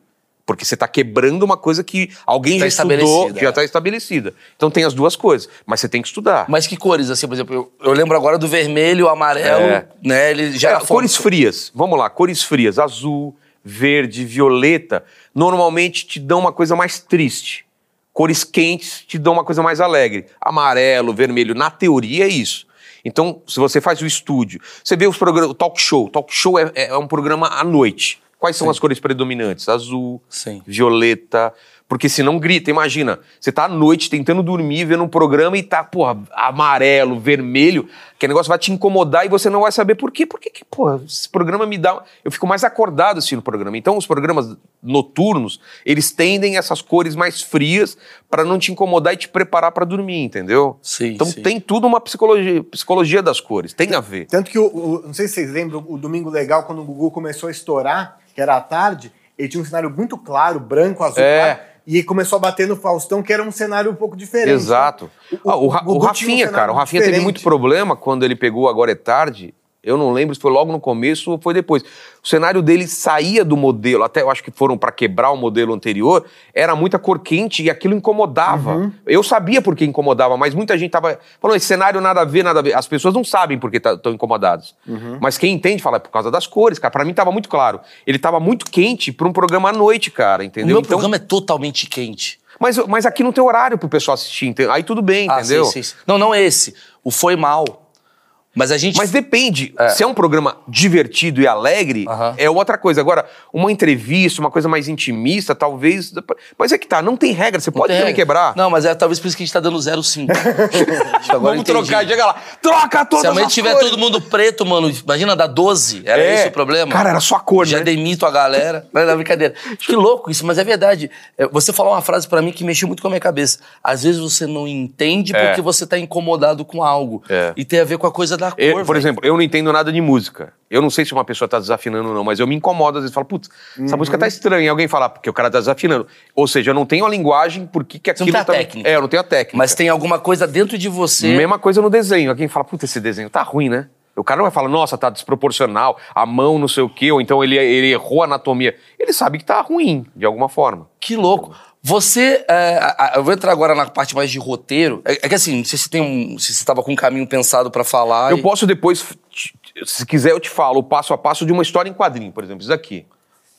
porque você tá quebrando uma coisa que alguém já estudou, já tá estabelecida, então tem as duas coisas, mas você tem que estudar. Mas que cores, assim, por exemplo, eu, eu lembro agora do vermelho, amarelo, é. né, ele já... É, cores frias, vamos lá, cores frias, azul, verde, violeta, normalmente te dão uma coisa mais triste. Cores quentes te dão uma coisa mais alegre. Amarelo, vermelho, na teoria é isso. Então, se você faz o estúdio, você vê os programas, o talk show. Talk show é, é um programa à noite. Quais são Sim. as cores predominantes? Azul, Sim. violeta, porque senão grita. Imagina, você tá à noite tentando dormir, vendo um programa e tá, porra, amarelo, vermelho, que o negócio vai te incomodar e você não vai saber por quê. Por que, que porra, esse programa me dá... Eu fico mais acordado assim no programa. Então, os programas noturnos, eles tendem essas cores mais frias para não te incomodar e te preparar para dormir, entendeu? Sim, então, sim. tem tudo uma psicologia, psicologia das cores, tem a ver. Tanto que, o, o, não sei se vocês lembram, o Domingo Legal, quando o Gugu começou a estourar, que era à tarde, ele tinha um cenário muito claro, branco, azul, é. claro, e começou a bater no Faustão, que era um cenário um pouco diferente. Exato. Né? O, ah, o, Ra- o, o Rafinha, um cara, o Rafinha diferente. Teve muito problema quando ele pegou Agora é Tarde, eu não lembro se foi logo no começo ou foi depois. O cenário dele saía do modelo, até eu acho que foram para quebrar o modelo anterior, era muita cor quente e aquilo incomodava. Uhum. Eu sabia por que incomodava, mas muita gente tava falando, esse cenário nada a ver, nada a ver. As pessoas não sabem por que estão tá, incomodadas. Uhum. Mas quem entende fala, é por causa das cores, cara. Pra mim tava muito claro. Ele tava muito quente pra um programa à noite, cara, entendeu? O meu então... programa é totalmente quente. Mas, mas aqui não tem horário pro pessoal assistir, aí tudo bem, ah, entendeu? Sim, sim, sim. Não, não esse. O Foi Mal. Mas a gente... Mas depende. É. Se é um programa divertido e alegre, uhum. é outra coisa. Agora, uma entrevista, uma coisa mais intimista, talvez... Mas é que tá, não tem regra, você não pode também quebrar. Não, mas é talvez por isso que a gente tá dando zero vírgula cinco. Vamos trocar, chega lá. Troca todas as Se amanhã as tiver cores. Todo mundo preto, mano, imagina dar doze, era é. Isso o problema? Cara, era só a cor, Já né? Já demito a galera. Não é brincadeira. Que louco isso, mas é verdade. Você falou uma frase pra mim que mexeu muito com a minha cabeça. Às vezes você não entende é. porque você tá incomodado com algo. É. E tem a ver com a coisa da... Cor, eu, por exemplo, eu não entendo nada de música. Eu não sei se uma pessoa tá desafinando ou não, mas eu me incomodo, às vezes falo, putz, uhum. essa música tá estranha. E alguém fala, porque o cara tá desafinando. Ou seja, eu não tenho a linguagem, por que que aquilo... Você não tem a tá... técnica. É, eu não tenho a técnica. Mas tem alguma coisa dentro de você... Mesma coisa no desenho. Alguém fala, putz, esse desenho tá ruim, né? O cara não vai falar, nossa, tá desproporcional, a mão não sei o quê, ou então ele, ele errou a anatomia. Ele sabe que tá ruim, de alguma forma. Que louco. Você, é, eu vou entrar agora na parte mais de roteiro. É, é que assim, não sei se tem um, se você estava com um caminho pensado para falar. Eu e... posso depois, se quiser eu te falo, o passo a passo de uma história em quadrinho, por exemplo, isso daqui.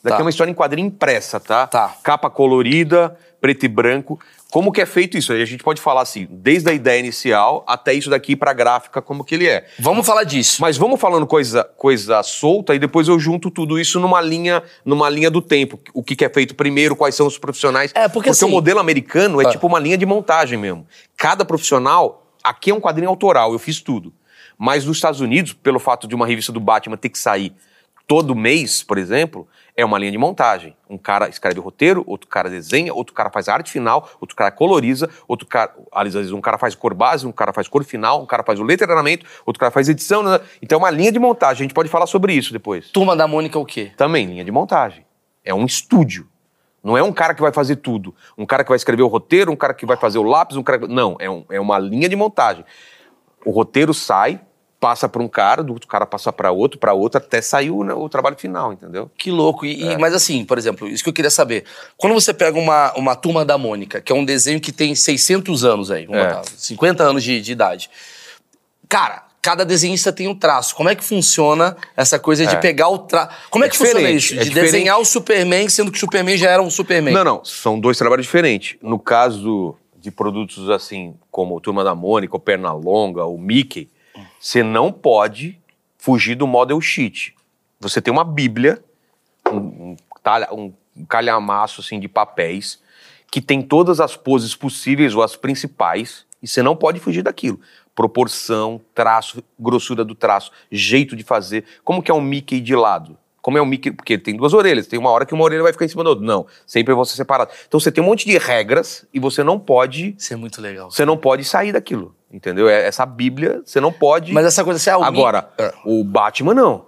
Daqui tá. é uma história em quadrinho impressa, tá? Tá. Capa colorida, preto e branco. Como que é feito isso? A gente pode falar assim, desde a ideia inicial até isso daqui pra gráfica, como que ele é. Vamos falar disso. Mas vamos falando coisa, coisa solta e depois eu junto tudo isso numa linha, numa linha do tempo. O que, que é feito primeiro, quais são os profissionais. É, porque, porque assim, o modelo americano é ah. tipo uma linha de montagem mesmo. Cada profissional... Aqui é um quadrinho autoral, eu fiz tudo. Mas nos Estados Unidos, pelo fato de uma revista do Batman ter que sair todo mês, por exemplo... É uma linha de montagem. Um cara escreve o roteiro, outro cara desenha, outro cara faz a arte final, outro cara coloriza, outro cara... Às vezes um cara faz cor base, um cara faz cor final, um cara faz o letreiramento, outro cara faz edição. Então é uma linha de montagem. A gente pode falar sobre isso depois. Turma da Mônica o quê? Também, linha de montagem. É um estúdio. Não é um cara que vai fazer tudo. Um cara que vai escrever o roteiro, um cara que vai fazer o lápis, um cara... Não, é, um, é uma linha de montagem. O roteiro sai... Passa para um cara, do outro cara passa para outro, para outro, até sair o, o trabalho final, entendeu? Que louco. E, é. e, mas assim, por exemplo, isso que eu queria saber. Quando você pega uma, uma Turma da Mônica, que é um desenho que tem seiscentos anos aí, vamos é. botar, cinquenta anos de, de idade. Cara, cada desenhista tem um traço. Como é que funciona essa coisa de é. pegar o traço? Como é, é que funciona isso? De é desenhar o Superman, sendo que o Superman já era um Superman. Não, não. São dois trabalhos diferentes. No caso de produtos assim, como Turma da Mônica, o Pernalonga, o Mickey... Você não pode fugir do model sheet. Você tem uma bíblia, um, um, talha, um calhamaço assim, de papéis, que tem todas as poses possíveis ou as principais, e você não pode fugir daquilo. Proporção, traço, grossura do traço, jeito de fazer. Como que é um Mickey de lado? Como é um Mickey? Porque tem duas orelhas. Tem uma hora que uma orelha vai ficar em cima da outra. Não, sempre vão ser separadas. Então você tem um monte de regras e você não pode... Isso é muito legal. Você não pode sair daquilo. Entendeu? Essa bíblia, você não pode... Mas essa coisa... Assim, ah, o Agora, é. o Batman não.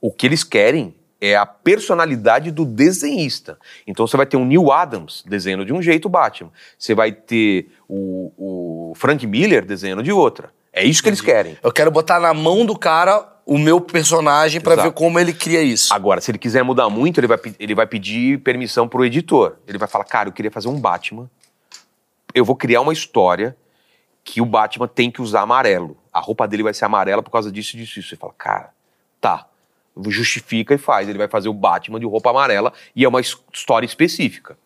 O que eles querem é a personalidade do desenhista. Então você vai ter um Neil Adams desenhando de um jeito o Batman. Você vai ter o, o Frank Miller desenhando de outra. É isso que eles querem. Eu quero botar na mão do cara o meu personagem pra Exato. ver como ele cria isso. Agora, se ele quiser mudar muito, ele vai, ele vai pedir permissão pro editor. Ele vai falar, cara, eu queria fazer um Batman. Eu vou criar uma história... que o Batman tem que usar amarelo. A roupa dele vai ser amarela por causa disso, disso, disso. Você fala, cara, tá. Justifica e faz. Ele vai fazer o Batman de roupa amarela e é uma história específica.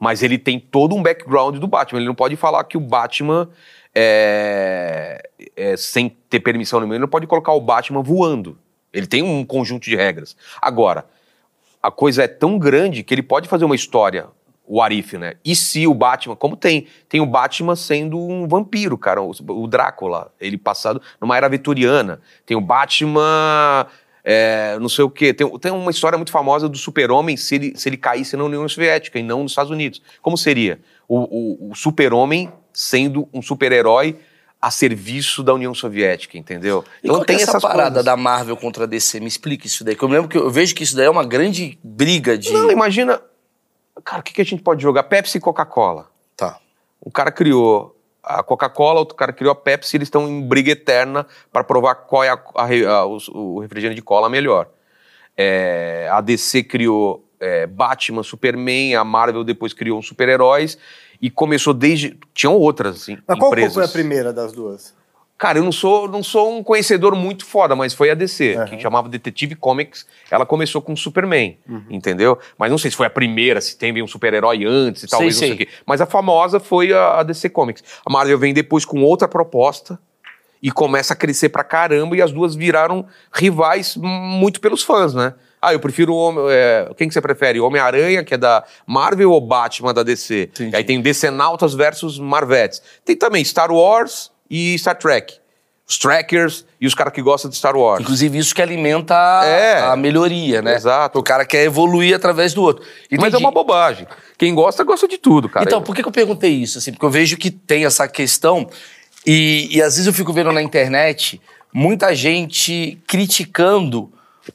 Mas ele tem todo um background do Batman. Ele não pode falar que o Batman, é, é, sem ter permissão nenhuma, ele não pode colocar o Batman voando. Ele tem um conjunto de regras. Agora, a coisa é tão grande que ele pode fazer uma história... O Arif, né? E se o Batman... Como tem? Tem o Batman sendo um vampiro, cara. O, o Drácula, ele passado numa era vitoriana. Tem o Batman... É, não sei o quê. Tem, tem uma história muito famosa do super-homem se ele, se ele caísse na União Soviética e não nos Estados Unidos. Como seria? O, o, o super-homem sendo um super-herói a serviço da União Soviética, entendeu? E então tem é essa essas parada coisas. Da Marvel contra a D C? Me explica isso daí. Que eu lembro que eu vejo que isso daí é uma grande briga de... Não, imagina... Cara, o que, que a gente pode jogar? Pepsi e Coca-Cola. Tá. Um cara criou a Coca-Cola, outro cara criou a Pepsi, eles estão em briga eterna para provar qual é a, a, a, o, o refrigerante de cola melhor. É, a D C criou é, Batman, Superman, a Marvel depois criou uns super-heróis e começou desde... Tinham outras assim, mas empresas. Mas qual foi a primeira das duas? Cara, eu não sou, não sou um conhecedor muito foda, mas foi a D C, uhum. que chamava Detetive Comics. Ela começou com Superman, uhum. entendeu? Mas não sei se foi a primeira, se teve um super-herói antes e talvez, sei, não sei o quê. Mas a famosa foi a, a D C Comics. A Marvel vem depois com outra proposta e começa a crescer pra caramba e as duas viraram rivais muito pelos fãs, né? Ah, eu prefiro o Homem... É, quem que você prefere? Homem-Aranha, que é da Marvel, ou Batman, da D C? Sim, sim. Aí tem D C Nautas versus Marvettes. Tem também Star Wars... e Star Trek. Os trackers e os caras que gostam de Star Wars. Inclusive isso que alimenta é. a melhoria, né? Exato. O cara quer evoluir através do outro. Entendi. Mas é uma bobagem. Quem gosta, gosta de tudo, cara. Então, por que eu perguntei isso? Assim, porque eu vejo que tem essa questão e, e às vezes eu fico vendo na internet muita gente criticando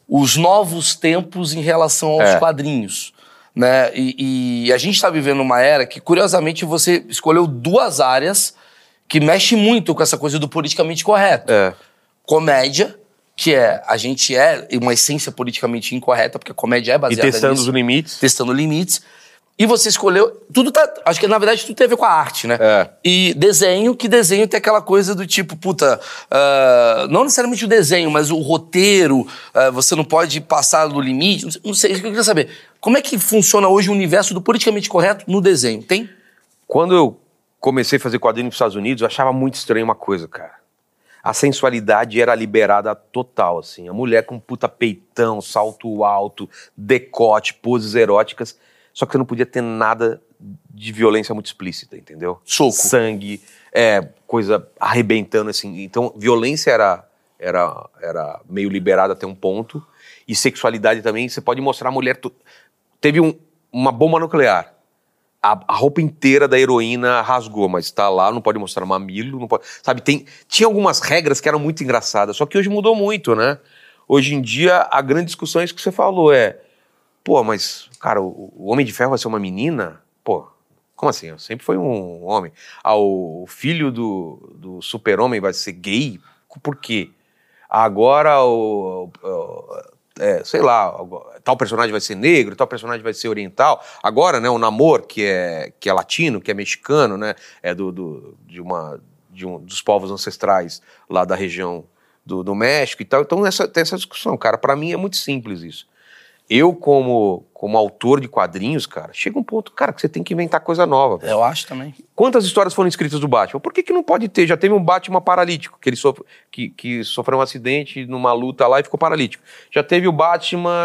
os novos tempos em relação aos é. quadrinhos. Né? E, e a gente está vivendo uma era que, curiosamente, você escolheu duas áreas que mexe muito com essa coisa do politicamente correto. É. Comédia, que é... A gente é uma essência politicamente incorreta, porque a comédia é baseada nisso. E testando os limites. Testando limites. E você escolheu... Tudo tá... Acho que, na verdade, tudo tem a ver com a arte, né? É. E desenho, que desenho tem aquela coisa do tipo, puta... Uh, não necessariamente o desenho, mas o roteiro. Uh, você não pode passar do limite. Não sei, não sei, isso que eu queria saber. Como é que funciona hoje o universo do politicamente correto no desenho? Tem? Quando eu comecei a fazer quadrinho nos Estados Unidos, eu achava muito estranho uma coisa, cara. A sensualidade era liberada total, assim. A mulher com puta peitão, salto alto, decote, poses eróticas... Só que você não podia ter nada de violência muito explícita, entendeu? Soco. Sangue, é, coisa arrebentando, assim. Então, violência era, era, era meio liberada até um ponto. E sexualidade também, você pode mostrar a mulher... To... Teve um, uma bomba nuclear. A, a roupa inteira da heroína rasgou, mas tá lá, não pode mostrar mamilo, não pode... Sabe, tem, tinha algumas regras que eram muito engraçadas, só que hoje mudou muito, né? Hoje em dia, a grande discussão é isso que você falou, é... Pô, mas, cara, o, o Homem de Ferro vai ser uma menina? Pô, como assim? Eu sempre foi um homem. Ah, o filho do, do super-homem vai ser gay? Por quê? Agora, o, o, é, sei lá, tal personagem vai ser negro, tal personagem vai ser oriental. Agora, né, o Namor, que é, que é latino, que é mexicano, né, é do, do, de uma, de um, dos povos ancestrais lá da região do, do México e tal. Então, essa, tem essa discussão, cara. Pra mim é muito simples isso. Eu, como, como autor de quadrinhos, cara, chega um ponto, cara, que você tem que inventar coisa nova. Velho. Eu acho também. Quantas histórias foram escritas do Batman? Por que que não pode ter? Já teve um Batman paralítico, que ele sofre, que, que sofreu um acidente numa luta lá e ficou paralítico. Já teve o Batman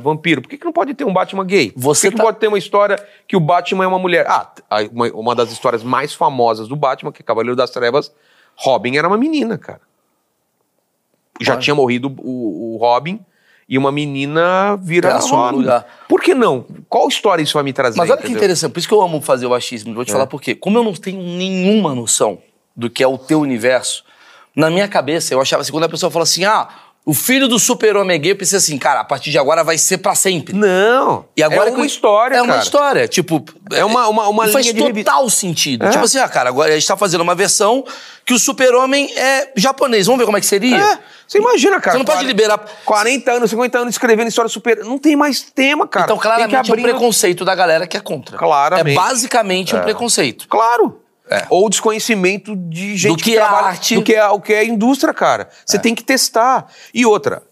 vampiro. Por que que não pode ter um Batman gay? Você Por que, tá... que pode ter uma história que o Batman é uma mulher? Ah, uma, uma das histórias mais famosas do Batman, que é Cavaleiro das Trevas, Robin era uma menina, cara. Já ah. tinha morrido o, o Robin... E uma menina vira só no lugar. Por que não? Qual história isso vai me trazer? Mas olha que interessante, por isso que eu amo fazer o achismo. Vou te é. falar por quê. Como eu não tenho nenhuma noção do que é o teu universo, na minha cabeça eu achava assim, quando a pessoa fala assim, ah, o filho do super-homem gay, eu pensei assim, cara, a partir de agora vai ser pra sempre. Não, e agora é uma eu... história, é cara. É uma história, tipo... É uma, uma, uma linha de... Faz total sentido. É. Tipo assim, ah, cara, agora a gente tá fazendo uma versão que o super-homem é japonês. Vamos ver como é que seria? É. Você imagina, cara. Você não pode quarenta, liberar... quarenta anos, cinquenta anos escrevendo história super... Não tem mais tema, cara. Então, claramente, abrir... é um preconceito da galera que é contra. Claramente. É basicamente é. um preconceito. Claro. É. Ou desconhecimento de gente do que, que trabalha... É arte. Do que é, o que é a indústria, cara. Você é. tem que testar. E outra,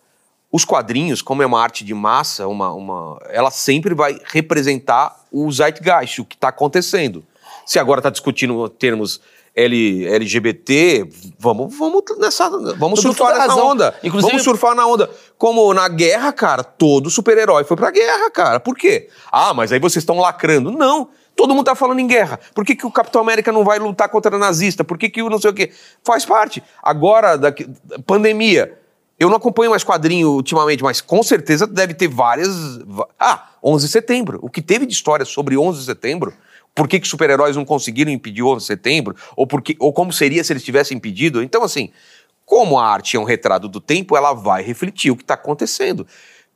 os quadrinhos, como é uma arte de massa, uma, uma, ela sempre vai representar o zeitgeist, o que está acontecendo. Se agora está discutindo termos... L G B T, vamos, vamos nessa, vamos surfar nessa onda. Inclusive, vamos surfar na onda. Como na guerra, cara, todo super-herói foi pra guerra, cara. Por quê? Ah, mas aí vocês estão lacrando. Não, todo mundo tá falando em guerra. Por que que o Capitão América não vai lutar contra nazista? Por que que o não sei o quê? Faz parte. Agora, da pandemia, eu não acompanho mais quadrinho ultimamente, mas com certeza deve ter várias... Ah, onze de setembro. O que teve de história sobre onze de setembro... Por que que super-heróis não conseguiram impedir o onze de setembro? Ou, porque, ou como seria se eles tivessem impedido? Então, assim, como a arte é um retrato do tempo, ela vai refletir o que está acontecendo.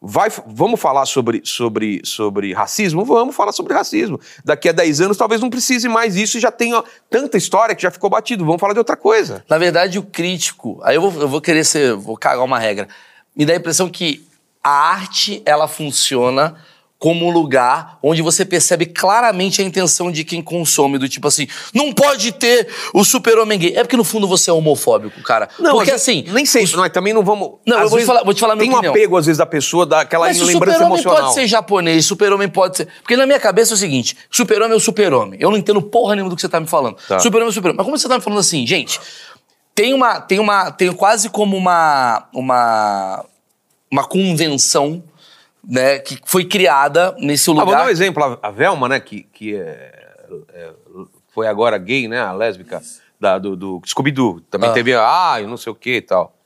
Vai, vamos falar sobre, sobre, sobre racismo? Vamos falar sobre racismo. Daqui a dez anos, talvez não precise mais disso e já tenha tanta história que já ficou batido. Vamos falar de outra coisa. Na verdade, o crítico... Aí eu vou, eu vou querer ser... Vou cagar uma regra. Me dá a impressão que a arte, ela funciona... como um lugar onde você percebe claramente a intenção de quem consome, do tipo assim, não pode ter o super-homem gay. É porque, no fundo, você é homofóbico, cara. Não, porque assim... Nem sei, os... nós também não vamos... Não, eu vou te falar, vou te falar a minha opinião. Tem um apego, às vezes, da pessoa, daquela lembrança emocional. Mas o super-homem pode ser japonês, super-homem pode ser... Porque na minha cabeça é o seguinte, super-homem é o super-homem. Eu não entendo porra nenhuma do que você tá me falando. Tá. Super-homem é o super-homem. Mas como você tá me falando assim, gente, tem uma... Tem, uma, tem quase como uma... Uma, uma convenção... Né, que foi criada nesse lugar. Ah, vou dar um exemplo. A Velma, né, que, que é, é, foi agora gay, né, a lésbica da, do, do Scooby-Doo. Também ah. teve, ah, eu não sei o que e tal.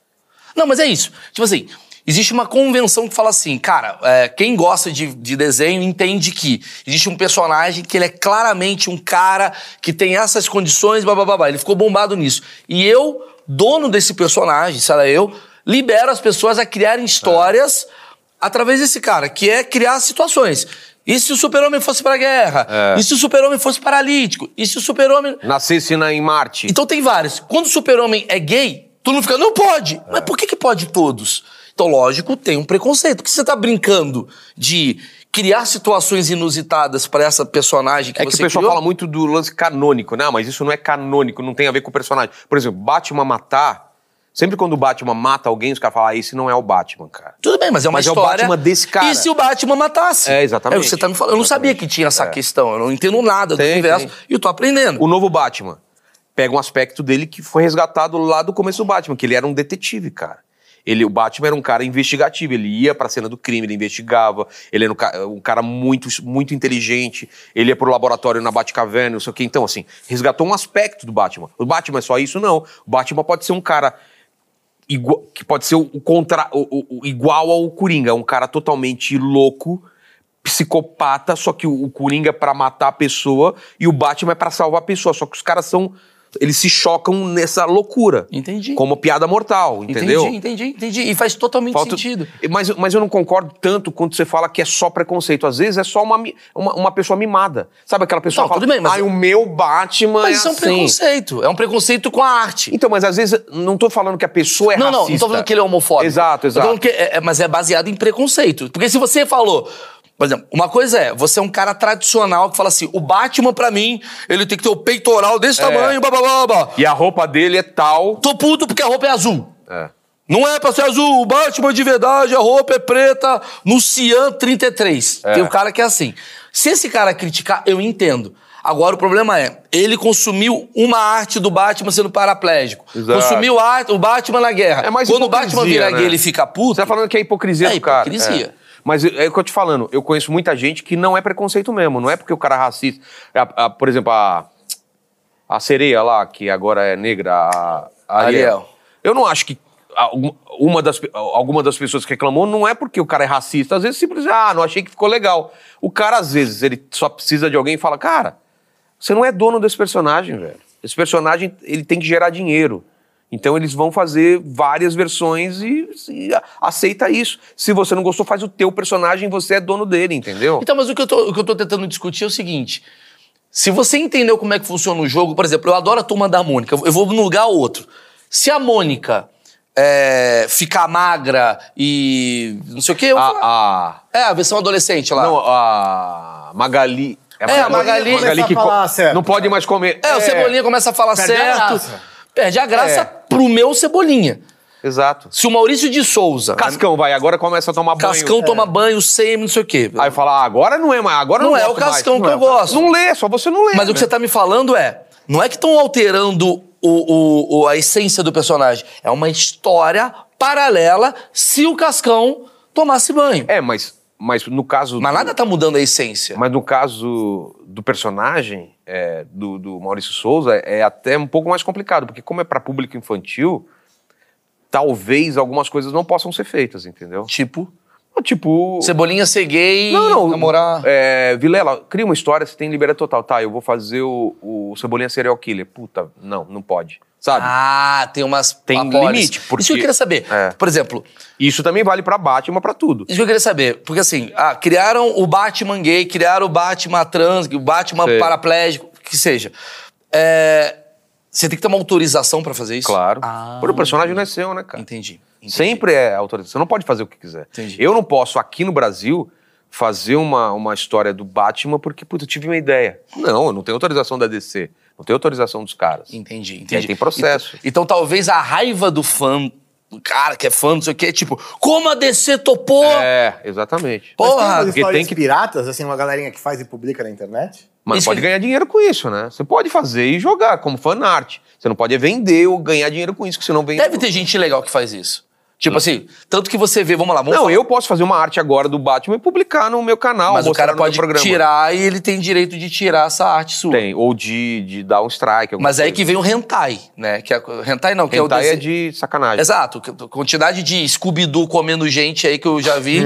Não, mas é isso. Tipo assim, existe uma convenção que fala assim, cara, é, quem gosta de, de desenho entende que existe um personagem que ele é claramente um cara que tem essas condições, blá, blá, blá, blá. Ele ficou bombado nisso. E eu, dono desse personagem, sei lá, eu, libero as pessoas a criarem histórias... É. Através desse cara, que é criar situações. E se o super-homem fosse pra guerra? É. E se o super-homem fosse paralítico? E se o super-homem... Nascesse na, em Marte. Então tem vários. Quando o super-homem é gay, todo mundo fica, não pode. É. Mas por que que pode todos? Então, lógico, tem um preconceito. Porque você tá brincando de criar situações inusitadas pra essa personagem que é você É que o pessoal criou? Fala muito do lance canônico, né? Mas isso não é canônico, não tem a ver com o personagem. Por exemplo, Batman matar... Sempre quando o Batman mata alguém, os caras falam, ah, esse não é o Batman, cara. Tudo bem, mas é uma mas história... Mas é o Batman desse cara. E se o Batman matasse? É, exatamente. É, você tá me falando. Eu não sabia que tinha essa é. questão, eu não entendo nada do tem, universo tem. E eu tô aprendendo. O novo Batman pega um aspecto dele que foi resgatado lá do começo do Batman, que ele era um detetive, cara. Ele, o Batman era um cara investigativo, ele ia pra cena do crime, ele investigava, ele era um cara, um cara muito, muito inteligente, ele ia pro laboratório na Batcaverna, não sei o quê. Então, assim, resgatou um aspecto do Batman. O Batman é só isso? Não. O Batman pode ser um cara igual, que pode ser o, contra, o, o, o igual ao Coringa, um cara totalmente louco, psicopata, só que o, o Coringa é pra matar a pessoa e o Batman é pra salvar a pessoa, só que os caras são... Eles se chocam nessa loucura. Entendi. Como piada mortal, entendeu? Entendi, entendi, entendi. E faz totalmente Falta... sentido. Mas, mas eu não concordo tanto quando você fala que é só preconceito. Às vezes é só uma, uma, uma pessoa mimada. Sabe aquela pessoa não, que fala, bem, mas... ah, o meu Batman mas é isso assim. É um preconceito. É um preconceito com a arte. Então, mas às vezes, não tô falando que a pessoa é não, racista. Não, não, não tô falando que ele é homofóbico. Exato, exato. Que é, mas é baseado em preconceito. Porque se você falou... Por exemplo, uma coisa é, você é um cara tradicional que fala assim, o Batman pra mim, ele tem que ter o peitoral desse é. tamanho, blá, blá, blá. E a roupa dele é tal... Tô puto porque a roupa é azul. É. Não é pra ser azul, o Batman de verdade, a roupa é preta, no Cian trinta e três. É. Tem um cara que é assim. Se esse cara criticar, eu entendo. Agora o problema é, ele consumiu uma arte do Batman sendo paraplégico. Exato. Consumiu arte, o Batman na guerra. É mais Quando o Batman vira né? gay, ele fica puto... Você tá falando que é hipocrisia do cara. É hipocrisia. É. Mas é o que eu te falando, eu conheço muita gente que não é preconceito mesmo, não é porque o cara é racista. A, a, por exemplo, a, a sereia lá, que agora é negra, a, a Ariel. Ariel. Eu não acho que a, uma das, alguma das pessoas que reclamou não é porque o cara é racista. Às vezes simplesmente, ah, não achei que ficou legal. O cara, às vezes, ele só precisa de alguém e fala, cara, você não é dono desse personagem, velho. Esse personagem, ele tem que gerar dinheiro. Então eles vão fazer várias versões e, e aceita isso. Se você não gostou, faz o teu personagem e você é dono dele, entendeu? Então, mas o que, eu tô, o que eu tô tentando discutir é o seguinte. Se você entendeu como é que funciona o jogo, por exemplo, eu adoro a Turma da Mônica, eu vou num lugar ou outro. Se a Mônica é, ficar magra e não sei o quê... Eu a, vou... a... É, a versão adolescente lá. Não, a Magali... É, Magali, é a Magali... Magali que falar co... certo. Não pode mais comer... É, é, o Cebolinha começa a falar Perde certo... A Perde a graça é. pro meu Cebolinha. Exato. Se o Maurício de Sousa... Cascão vai, agora começa a tomar banho. Cascão é. toma banho, sem não sei o quê. Aí fala, ah, agora não é mais, agora não, não é o Cascão mais. que não eu é. gosto. Não lê, só você não lê. Mas né? o que você tá me falando é, não é que estão alterando o, o, o, a essência do personagem, é uma história paralela se o Cascão tomasse banho. É, mas, mas no caso... Mas do, nada tá mudando a essência. Mas no caso do personagem... É, do, do Maurício Sousa é até um pouco mais complicado, porque como é para público infantil, talvez algumas coisas não possam ser feitas, entendeu? Tipo? Não, tipo... Cebolinha ser gay, não, não, namorar... É, Vilela, cria uma história, você tem liberdade total. Tá, eu vou fazer o, o Cebolinha serial killer. Puta, não, não pode. Sabe? Ah, tem umas... Tem um limite. Porque... Isso que eu queria saber. É. Por exemplo... Isso também vale pra Batman, pra tudo. Isso que eu queria saber. Porque assim, ah, criaram o Batman gay, criaram o Batman trans, o Batman Sei. paraplégico, que seja. É... Você tem que ter uma autorização pra fazer isso? Claro. Ah, porque o personagem não é seu, né, cara? Entendi. entendi. Sempre é autorização. Você não pode fazer o que quiser. Entendi. Eu não posso, aqui no Brasil... fazer uma, uma história do Batman porque, puta, eu tive uma ideia. Não, eu não tenho autorização da D C, não tenho autorização dos caras. Entendi, entendi. E aí tem processo. Então, então talvez a raiva do fã, do cara que é fã, não sei o quê, é tipo, como a D C topou? É, exatamente. Porra, porque tem que... piratas, assim, uma galerinha que faz e publica na internet? Mas isso pode que... ganhar dinheiro com isso, né? Você pode fazer e jogar, como fanart. Você não pode vender ou ganhar dinheiro com isso, que você não vende. Deve ter gente legal que faz isso. Tipo assim, tanto que você vê, vamos lá, vamos Não, falar. eu posso fazer uma arte agora do Batman e publicar no meu canal. Mas o cara pode tirar e ele tem direito de tirar essa arte sua. Tem, ou de, de dar um strike. Mas coisa. Aí que vem o hentai, né? Que é, hentai não, que hentai é o... Hentai é de sacanagem. Exato, quantidade de Scooby-Doo comendo gente aí que eu já vi,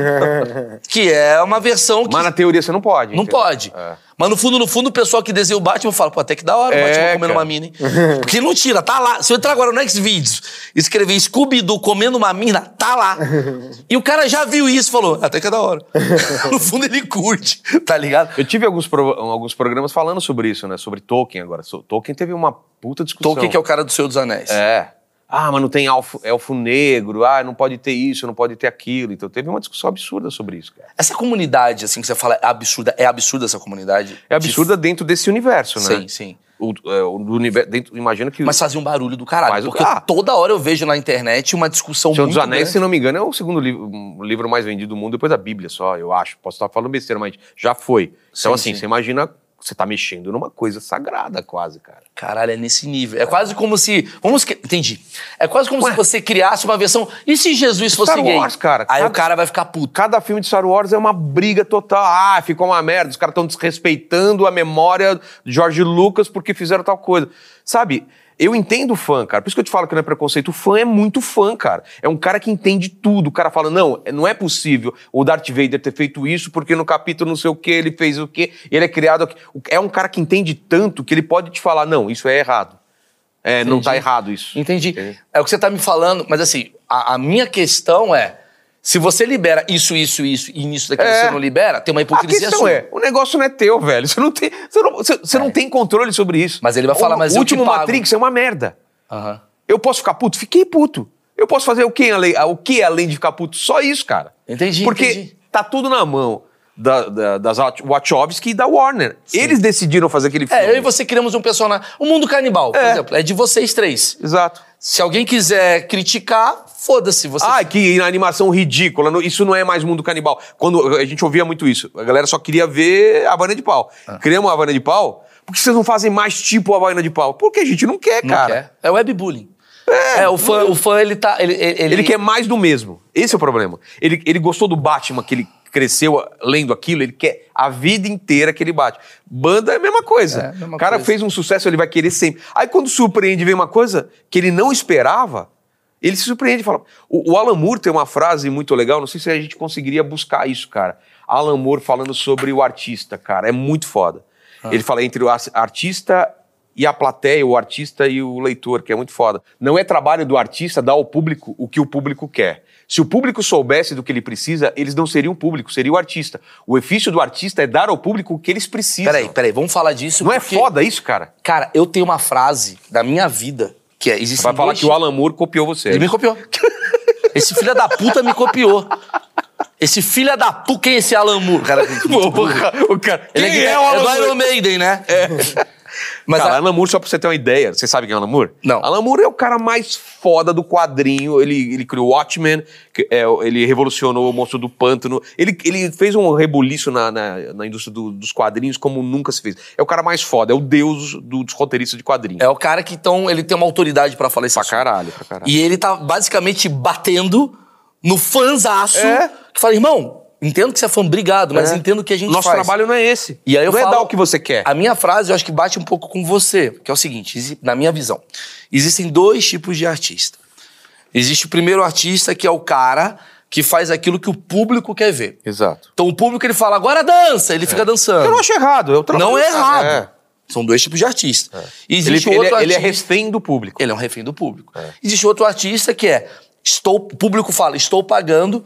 que é uma versão que... Mas na teoria você não pode. Não entendeu? pode. É. Mas no fundo, no fundo, o pessoal que desenha o Batman fala, pô, até que da hora o é, Batman comendo cara. uma mina, hein? Porque não tira, tá lá. Se eu entrar agora no Xvideos e escrever Scooby-Doo comendo uma mina, tá lá. E o cara já viu isso e falou, até que é da hora. No fundo ele curte, tá ligado? Eu tive alguns, pro, alguns programas falando sobre isso, né? Sobre Tolkien agora. Tolkien teve uma puta discussão. Tolkien que é o cara do Senhor dos Anéis. É. Ah, mas não tem elfo, elfo negro, ah, não pode ter isso, não pode ter aquilo. Então teve uma discussão absurda sobre isso, cara. Essa comunidade, assim, que você fala, é absurda, é absurda essa comunidade? É absurda de... dentro desse universo, né? Sim, sim. O, é, o universo, dentro, imagino que... Mas fazia um barulho do caralho, mas, porque ah, toda hora eu vejo na internet uma discussão Senhor muito grande. Senhor dos Anéis, se não me engano, é o segundo livro, um livro mais vendido do mundo, depois da Bíblia só, eu acho. Posso estar falando besteira, mas já foi. Então sim, assim, sim. Você imagina... Você tá mexendo numa coisa sagrada quase, cara. Caralho, é nesse nível. É, é. quase como se... Vamos... Entendi. É quase como Ué. se você criasse uma versão... E se Jesus fosse Star gay? Star Wars, cara. Aí cada... o cara vai ficar puto. Cada filme de Star Wars é uma briga total. Ah, ficou uma merda. Os caras estão desrespeitando a memória de George Lucas porque fizeram tal coisa. Sabe... Eu entendo o fã, cara. Por isso que eu te falo que não é preconceito. O fã é muito fã, cara. É um cara que entende tudo. O cara fala, não, não é possível o Darth Vader ter feito isso porque no capítulo não sei o quê, ele fez o quê, ele é criado aqui. É um cara que entende tanto que ele pode te falar, não, isso é errado. É, não tá errado isso. Entendi. Entendi. É o que você tá me falando, mas assim, a, a minha questão é, se você libera isso, isso, isso e nisso daqui é. você não libera, tem uma hipocrisia sua. A questão é, o negócio não é teu, velho. Você não tem, você não, você, você é. não tem controle sobre isso. Mas ele vai falar, o, mas o eu último Matrix é uma merda. Uhum. Eu posso ficar puto? Fiquei puto. Eu posso fazer o que, além, o que além de ficar puto? Só isso, cara. Entendi, Porque entendi. tá tudo na mão da, da, das Wachowski e da Warner. Sim. Eles decidiram fazer aquele filme. É, eu e você criamos um personagem. O Mundo Canibal, é. por exemplo, é de vocês três. Exato. Se alguém quiser criticar, foda-se. Você... Ah, que animação ridícula. Isso não é mais Mundo Canibal. Quando a gente ouvia muito isso. A galera só queria ver a Havana de Pau. Ah. Criamos a Havana de Pau? Por que vocês não fazem mais tipo a Havana de Pau? Porque a gente não quer, não cara. Quer. É webbullying. É, é o, fã, o fã, ele tá... Ele, ele... ele quer mais do mesmo. Esse é o problema. Ele, ele gostou do Batman, que ele cresceu lendo aquilo. Ele quer a vida inteira que ele bate. Banda é a mesma coisa. É, a mesma o cara coisa. fez um sucesso, ele vai querer sempre. Aí quando surpreende, vem uma coisa que ele não esperava... Ele se surpreende e fala... O, o Alan Moore tem uma frase muito legal, não sei se a gente conseguiria buscar isso, cara. Alan Moore falando sobre o artista, cara, é muito foda. Ah. Ele fala entre o artista e a plateia, o artista e o leitor, que é muito foda. Não é trabalho do artista dar ao público o que o público quer. Se o público soubesse do que ele precisa, eles não seriam o público, seria o artista. O ofício do artista é dar ao público o que eles precisam. Peraí, peraí, vamos falar disso. Não porque... é foda isso, cara? Cara, eu tenho uma frase da minha vida... Que é, Vai falar dois... que o Alan Moore copiou você. Ele me copiou. Esse filho da puta me copiou. Esse filho da puta... Quem é esse Alan Moore? Cara, o cara... Ele quem é, é o Alan Moore? É do Iron Maiden, né? É. Mas cara, a... Alan Moore, só pra você ter uma ideia. Você sabe quem é o Alan Moore? Não. Alan Moore é o cara mais foda do quadrinho. Ele, ele criou Watchmen. É, ele revolucionou o Monstro do Pântano. Ele, ele fez um rebuliço na, na, na indústria do, dos quadrinhos como nunca se fez. É o cara mais foda. É o deus do, dos roteiristas de quadrinhos. É o cara que então, ele tem uma autoridade pra falar isso. Pra caralho, pra caralho. E ele tá basicamente batendo no fanzaço. É. Que fala, irmão... Entendo que você é fã, obrigado, mas é. entendo o que a gente Nosso faz. Nosso trabalho não é esse. E aí eu não falo, é dar o que você quer. A minha frase, eu acho que bate um pouco com você, que é o seguinte, na minha visão. Existem dois tipos de artista. Existe o primeiro artista, que é o cara que faz aquilo que o público quer ver. Exato. Então o público, ele fala, agora dança, ele fica é. dançando. Eu não acho errado. Eu trabalho não é errado. É. São dois tipos de artista. É. Existe ele, outro ele, artista. Ele é refém do público. Ele é um refém do público. É. Existe outro artista que é, estou, o público fala, estou pagando...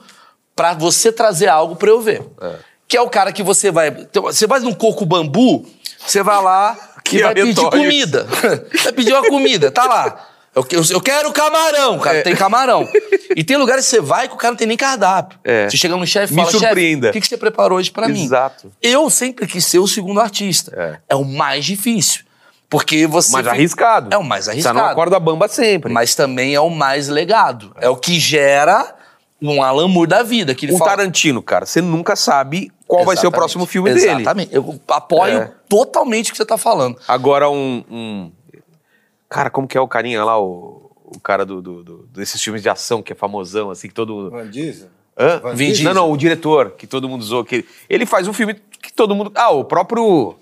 pra você trazer algo pra eu ver. É. Que é o cara que você vai... Você vai num coco bambu, você vai lá que e vai pedir comida. Vai pedir uma comida, tá lá. Eu, eu, eu quero camarão, cara. É. Tem camarão. E tem lugares que você vai que o cara não tem nem cardápio. É. Você chega no chefe e fala, chefe, o que, que você preparou hoje pra Exato. mim? Exato. Eu sempre quis ser o segundo artista. É, é o mais difícil. Porque você... Mais arriscado. É o mais arriscado. Você não acorda bamba sempre. Mas também é o mais legado. É, é o que gera... Um Alan Moore da vida. Que ele um fala... Tarantino, cara. Você nunca sabe qual Exatamente. vai ser o próximo filme Exatamente. dele. Exatamente. Eu apoio é. totalmente o que você tá falando. Agora um, um... Cara, como que é o carinha lá? O, o cara do, do, do, desses filmes de ação que é famosão, assim, que todo... Van Diesel? Hã? Van Diesel? Não, não. O diretor, que todo mundo usou. Que... Ele faz um filme que todo mundo... Ah, o próprio...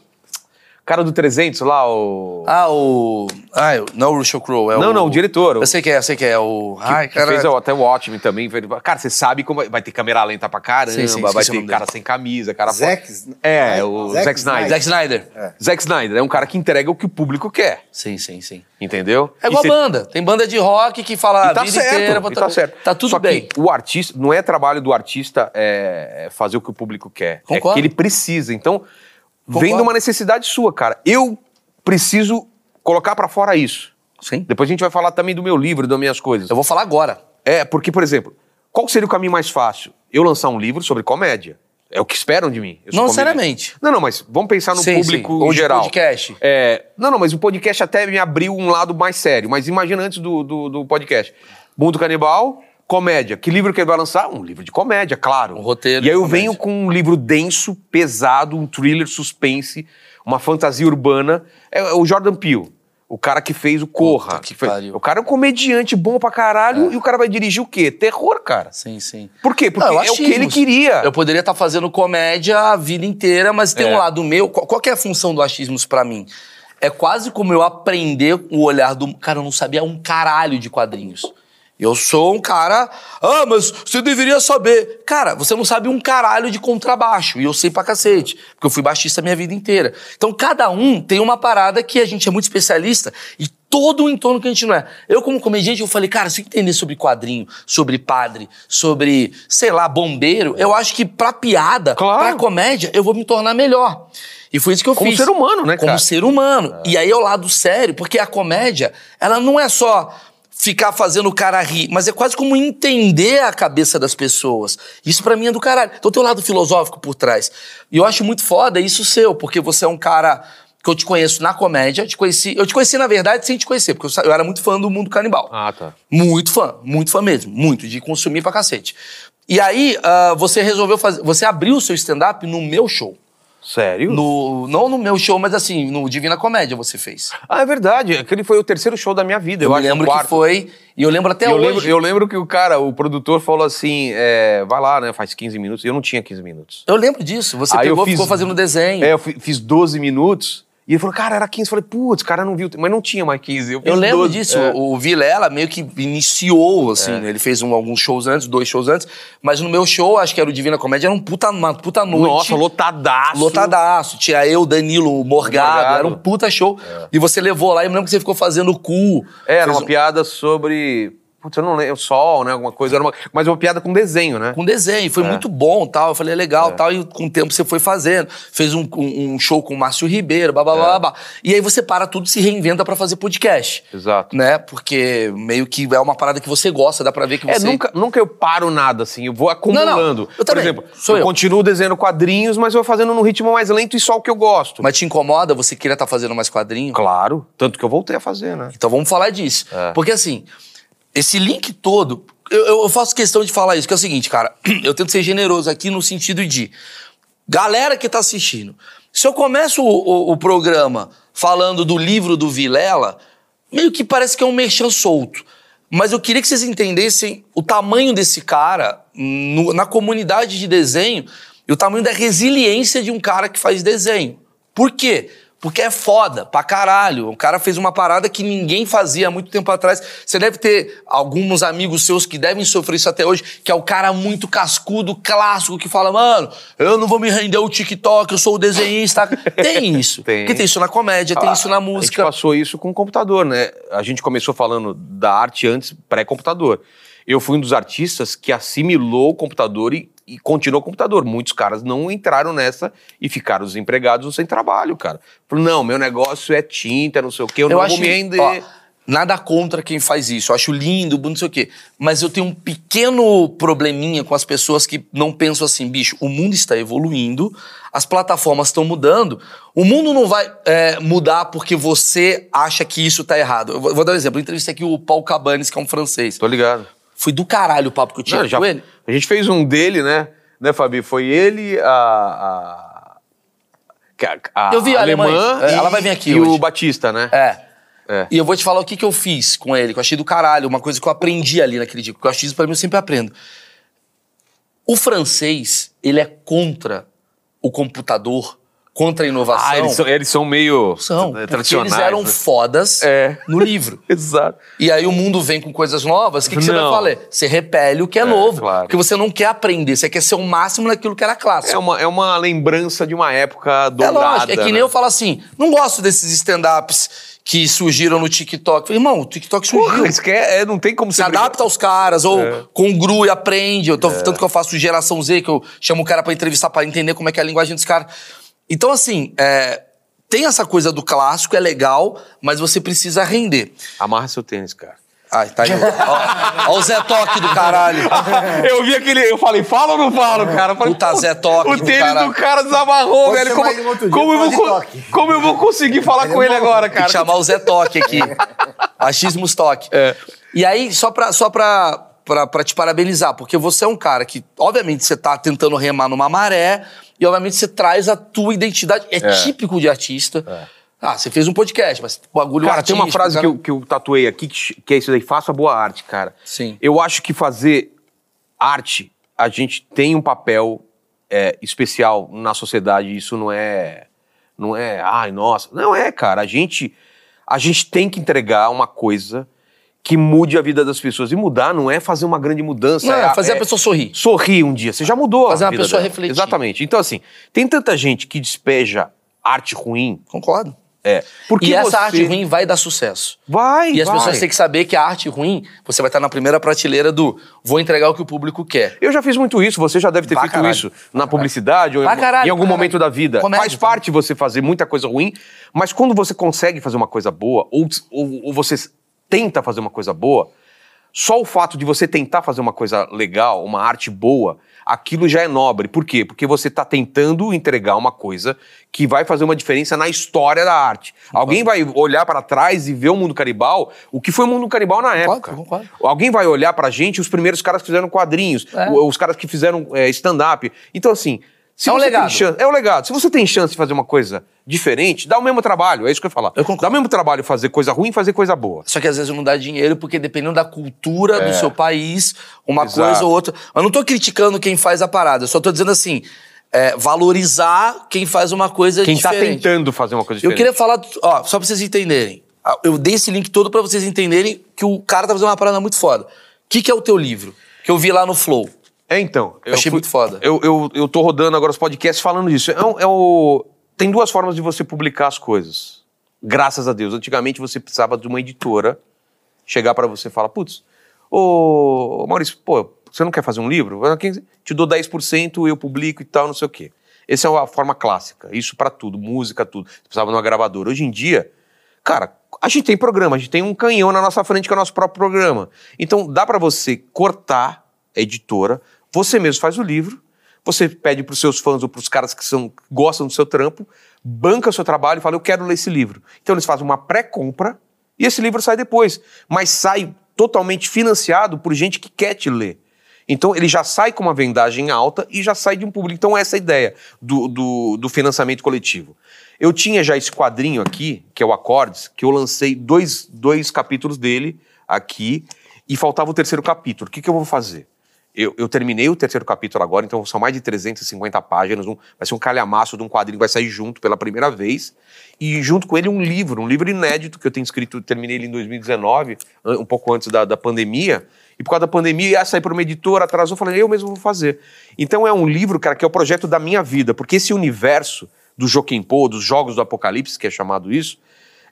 cara do trezentos lá, o... Ah, o... Ah, não o Russell Crowe, é não, o... Não, não, o diretor. O... Eu sei que é, eu sei que é, o... Que, Ai, cara... que fez até o Watchmen também. Cara, você sabe como... Vai ter câmera lenta pra caramba, sim, sim, vai ter cara dele. sem camisa, cara... Zack... É, o Zack, Zack Snyder. Zack Snyder. É. Zack Snyder é um cara que entrega o que o público quer. Sim, sim, sim. Entendeu? É igual cê... banda. Tem banda de rock que fala... E tá a vida certo, inteira, e tá... tá certo. Tá tudo Só bem. Só que o artista... Não é trabalho do artista é fazer o que o público quer. Concordo. É que ele precisa, então... Concordo. Vem de uma necessidade sua, cara. Eu preciso colocar pra fora isso. Sim. Depois a gente vai falar também do meu livro, das minhas coisas. Eu vou falar agora. É, porque, por exemplo, qual seria o caminho mais fácil? Eu lançar um livro sobre comédia. É o que esperam de mim. Não necessariamente. Não, não, mas vamos pensar no sim, público sim. Em geral. Ou de podcast. É, não, não, mas o podcast até me abriu um lado mais sério. Mas imagina antes do, do, do podcast. Mundo Canibal, comédia. Que livro que ele vai lançar? Um livro de comédia, claro. Um roteiro. E aí eu comédia. venho com um livro denso, pesado, um thriller, suspense, uma fantasia urbana. É o Jordan Peele. O cara que fez o Corra. Que fez... O cara é um comediante bom pra caralho é. e o cara vai dirigir o quê? Terror, cara. Sim, sim. Por quê? Porque não, é o que ele queria. Eu poderia estar tá fazendo comédia a vida inteira, mas tem é. um lado meu... Qual que é a função do achismos pra mim? É quase como eu aprender o olhar do... Cara, eu não sabia um caralho de quadrinhos. Eu sou um cara... Ah, mas você deveria saber. Cara, você não sabe um caralho de contrabaixo. E eu sei pra cacete. Porque eu fui baixista a minha vida inteira. Então, cada um tem uma parada que a gente é muito especialista e todo o entorno que a gente não é. Eu, como comediante, eu falei, cara, se eu entender sobre quadrinho, sobre padre, sobre, sei lá, bombeiro, eu acho que pra piada, claro. pra comédia, eu vou me tornar melhor. E foi isso que eu como fiz. Como ser humano, né, cara? Como ser humano. É. E aí é o lado sério, porque a comédia, ela não é só... ficar fazendo o cara rir, mas é quase como entender a cabeça das pessoas. Isso pra mim é do caralho. Então tem um lado filosófico por trás. E eu acho muito foda isso seu, porque você é um cara que eu te conheço na comédia, eu te conheci, eu te conheci na verdade sem te conhecer, porque eu, eu era muito fã do Mundo Canibal. Ah, tá. Muito fã, muito fã mesmo, muito, de consumir pra cacete. E aí, uh, você resolveu fazer, você abriu o seu stand-up no meu show. Sério? No, não no meu show, mas assim, no Divina Comédia você fez. Ah, é verdade. Aquele foi o terceiro show da minha vida. Eu, eu acho, lembro que foi. E eu lembro até eu hoje. Lembro, eu lembro que o cara, o produtor, falou assim, é, vai lá, né, faz quinze minutos. Eu não tinha quinze minutos. Eu lembro disso. Você aí pegou e ficou fazendo desenho. É, eu fiz doze minutos. E ele falou, cara, era quinze. Eu falei, putz, cara, não viu. Mas não tinha mais quinze. Eu, fiz eu lembro doze. Disso. É. O Vilela meio que iniciou, assim. É. Né? Ele fez um, alguns shows antes, dois shows antes. Mas no meu show, acho que era o Divina Comédia, era um puta, uma puta noite. Nossa, lotadaço. Lotadaço. Tinha eu, Danilo, Morgado. Morgado. Era um puta show. É. E você levou lá. E eu lembro que você ficou fazendo o cu. É, era uma um... piada sobre... Putz, eu não lembro, sol, né, alguma coisa, era uma, mas uma piada com desenho, né? Com desenho, foi é. muito bom, tal, eu falei, legal, é. tal, e com o tempo você foi fazendo, fez um, um, um show com o Márcio Ribeiro, blá, blá, é. blá, blá, e aí você para tudo e se reinventa pra fazer podcast. Exato. Né, porque meio que é uma parada que você gosta, dá pra ver que você... É, nunca, nunca eu paro nada, assim, eu vou acumulando. Não, não. Eu também, por exemplo, sou eu, eu continuo desenhando quadrinhos, mas eu vou fazendo num ritmo mais lento e só o que eu gosto. Mas te incomoda? Você queria estar tá fazendo mais quadrinho? Claro, tanto que eu voltei a fazer, né? Então vamos falar disso, é. porque assim... Esse link todo, eu, eu faço questão de falar isso, que é o seguinte, cara, eu tento ser generoso aqui no sentido de, galera que tá assistindo, se eu começo o, o, o programa falando do livro do Vilela, meio que parece que é um merchan solto, mas eu queria que vocês entendessem o tamanho desse cara no, na comunidade de desenho e o tamanho da resiliência de um cara que faz desenho. Por quê? Porque é foda, pra caralho. O cara fez uma parada que ninguém fazia há muito tempo atrás. Você deve ter alguns amigos seus que devem sofrer isso até hoje, que é o cara muito cascudo, clássico, que fala, mano, eu não vou me render ao TikTok, eu sou o desenhista. Tem isso. Tem. Porque tem isso na comédia, ah, tem isso na música. A gente passou isso com o computador, né? A gente começou falando da arte antes, pré-computador. Eu fui um dos artistas que assimilou o computador e, e continuou o computador. Muitos caras não entraram nessa e ficaram desempregados ou sem trabalho, cara. Falaram, não, meu negócio é tinta, não sei o quê, eu, eu não acho, vou me render. Ó, nada contra quem faz isso. Eu acho lindo, não sei o quê. Mas eu tenho um pequeno probleminha com as pessoas que não pensam assim, bicho, o mundo está evoluindo, as plataformas estão mudando, o mundo não vai é, mudar porque você acha que isso está errado. Eu vou, vou dar um exemplo. Eu entrevistei aqui o Paul Cabanes, que é um francês. Tô ligado. Foi do caralho o papo que eu tinha não, já, com ele. A gente fez um dele, né? Né, Fabi? Foi ele, a... a, a eu vi a alemã. alemã e, ela vai vir aqui e hoje. O Batista, né? É. é. E eu vou te falar o que, que eu fiz com ele, que eu achei do caralho, uma coisa que eu aprendi ali naquele dia, porque eu acho isso, pra mim, eu sempre aprendo. O francês, ele é contra o computador, contra a inovação. Ah, eles são, eles são meio são, tradicionais. Eles eram né? fodas é. no livro. Exato. E aí o mundo vem com coisas novas, o que, que você vai falar? Você repele o que é, é novo. Claro. Porque você não quer aprender, você quer ser o máximo naquilo que era clássico. É uma, é uma lembrança de uma época dourada. É lógico, é que nem né? eu falo assim, não gosto desses stand-ups que surgiram no TikTok. Irmão, o TikTok surgiu. Porra, isso é, é, não tem como se você adapta aos caras, ou é. congrui, aprende. Eu tô, é. Tanto que eu faço geração zê, que eu chamo o cara pra entrevistar, pra entender como é que é a linguagem dos caras. Então, assim, é, tem essa coisa do clássico, é legal, mas você precisa render. Amarra seu tênis, cara. Ai, tá aí. Ó, ó o Zé Toque do caralho. Eu vi aquele... Eu falei, fala ou não falo, cara? Eu falei, puta, Zé Toque o do tênis caralho. Do cara desamarrou, velho. Como, como, como, eu vou, como eu vou conseguir falar ele com ele não, agora, cara? Tem que chamar o Zé Toque aqui. Achismos Toque. É. E aí, só pra... Só pra Pra, pra te parabenizar, porque você é um cara que, obviamente, você tá tentando remar numa maré e, obviamente, você traz a tua identidade. É, é. típico de artista. É. Ah, você fez um podcast, mas o bagulho Cara, artístico, tem uma frase cara... que, eu, que eu tatuei aqui, que é isso daí, faça boa arte, cara. Sim. Eu acho que fazer arte, a gente tem um papel é, especial na sociedade, isso não é... Não é, ai, nossa... Não é, cara, a gente, a gente tem que entregar uma coisa... que mude a vida das pessoas. E mudar não é fazer uma grande mudança. Não, é fazer é, a pessoa sorrir. Sorrir um dia. Você já mudou fazer a vida. Fazer uma pessoa dela. Refletir. Exatamente. Então, assim, tem tanta gente que despeja arte ruim. Concordo. É. Porque e essa você... arte ruim vai dar sucesso. Vai, E as vai. pessoas têm que saber que a arte ruim, você vai estar na primeira prateleira do vou entregar o que o público quer. Eu já fiz muito isso. Você já deve ter bah, feito caralho. isso. Na bah, publicidade bah, ou caralho, em algum caralho. momento da vida. Comédia, Faz parte também. você fazer muita coisa ruim, mas quando você consegue fazer uma coisa boa ou, ou, ou você... tenta fazer uma coisa boa, só o fato de você tentar fazer uma coisa legal, uma arte boa, aquilo já é nobre. Por quê? Porque você está tentando entregar uma coisa que vai fazer uma diferença na história da arte. Concordo. Alguém vai olhar para trás e ver o Mundo Canibal, o que foi o Mundo Canibal na época. Concordo. Alguém vai olhar para a gente os primeiros caras que fizeram quadrinhos, é. os caras que fizeram é, stand-up. Então, assim... Se é um legado. Chance, é um legado. Se você tem chance de fazer uma coisa diferente, dá o mesmo trabalho. É isso que eu ia falar. Eu concordo. Dá o mesmo trabalho fazer coisa ruim e fazer coisa boa. Só que às vezes não dá dinheiro, porque dependendo da cultura é. do seu país, uma Exato. coisa ou outra... Eu não tô criticando quem faz a parada. Eu só tô dizendo assim, é, valorizar quem faz uma coisa quem diferente. Quem tá tentando fazer uma coisa diferente. Eu queria falar... Ó, só pra vocês entenderem. Eu dei esse link todo pra vocês entenderem que o cara tá fazendo uma parada muito foda. O que, que é o teu livro? Que eu vi lá no Flow. É, então. Eu achei eu, muito foda. Eu, eu, eu tô rodando agora os podcasts falando disso. É um, é um, tem duas formas de você publicar as coisas. Graças a Deus. Antigamente você precisava de uma editora chegar pra você e falar: putz, ô Maurício, pô, você não quer fazer um livro? Te dou dez por cento, eu publico e tal, não sei o quê. Essa é a forma clássica. Isso pra tudo, música, tudo. Você precisava de uma gravadora. Hoje em dia, cara, a gente tem programa, a gente tem um canhão na nossa frente que é o nosso próprio programa. Então dá pra você cortar a editora. Você mesmo faz o livro, você pede para os seus fãs ou para os caras que são, gostam do seu trampo, banca o seu trabalho e fala, eu quero ler esse livro. Então eles fazem uma pré-compra e esse livro sai depois. Mas sai totalmente financiado por gente que quer te ler. Então ele já sai com uma vendagem alta e já sai de um público. Então essa é a ideia do, do, do financiamento coletivo. Eu tinha já esse quadrinho aqui, que é o Acordes, que eu lancei dois, dois capítulos dele aqui e faltava o terceiro capítulo. O que, que eu vou fazer? Eu, eu terminei o terceiro capítulo agora, então são mais de trezentas e cinquenta páginas, um, vai ser um calhamaço de um quadrinho que vai sair junto pela primeira vez, e junto com ele um livro, um livro inédito que eu tenho escrito, terminei ele em dois mil e dezenove, um pouco antes da, da pandemia, e por causa da pandemia ia sair para uma editora, atrasou, falei, eu mesmo vou fazer. Então é um livro, cara, que é o projeto da minha vida, porque esse universo do Jokenpô, dos Jogos do Apocalipse, que é chamado isso,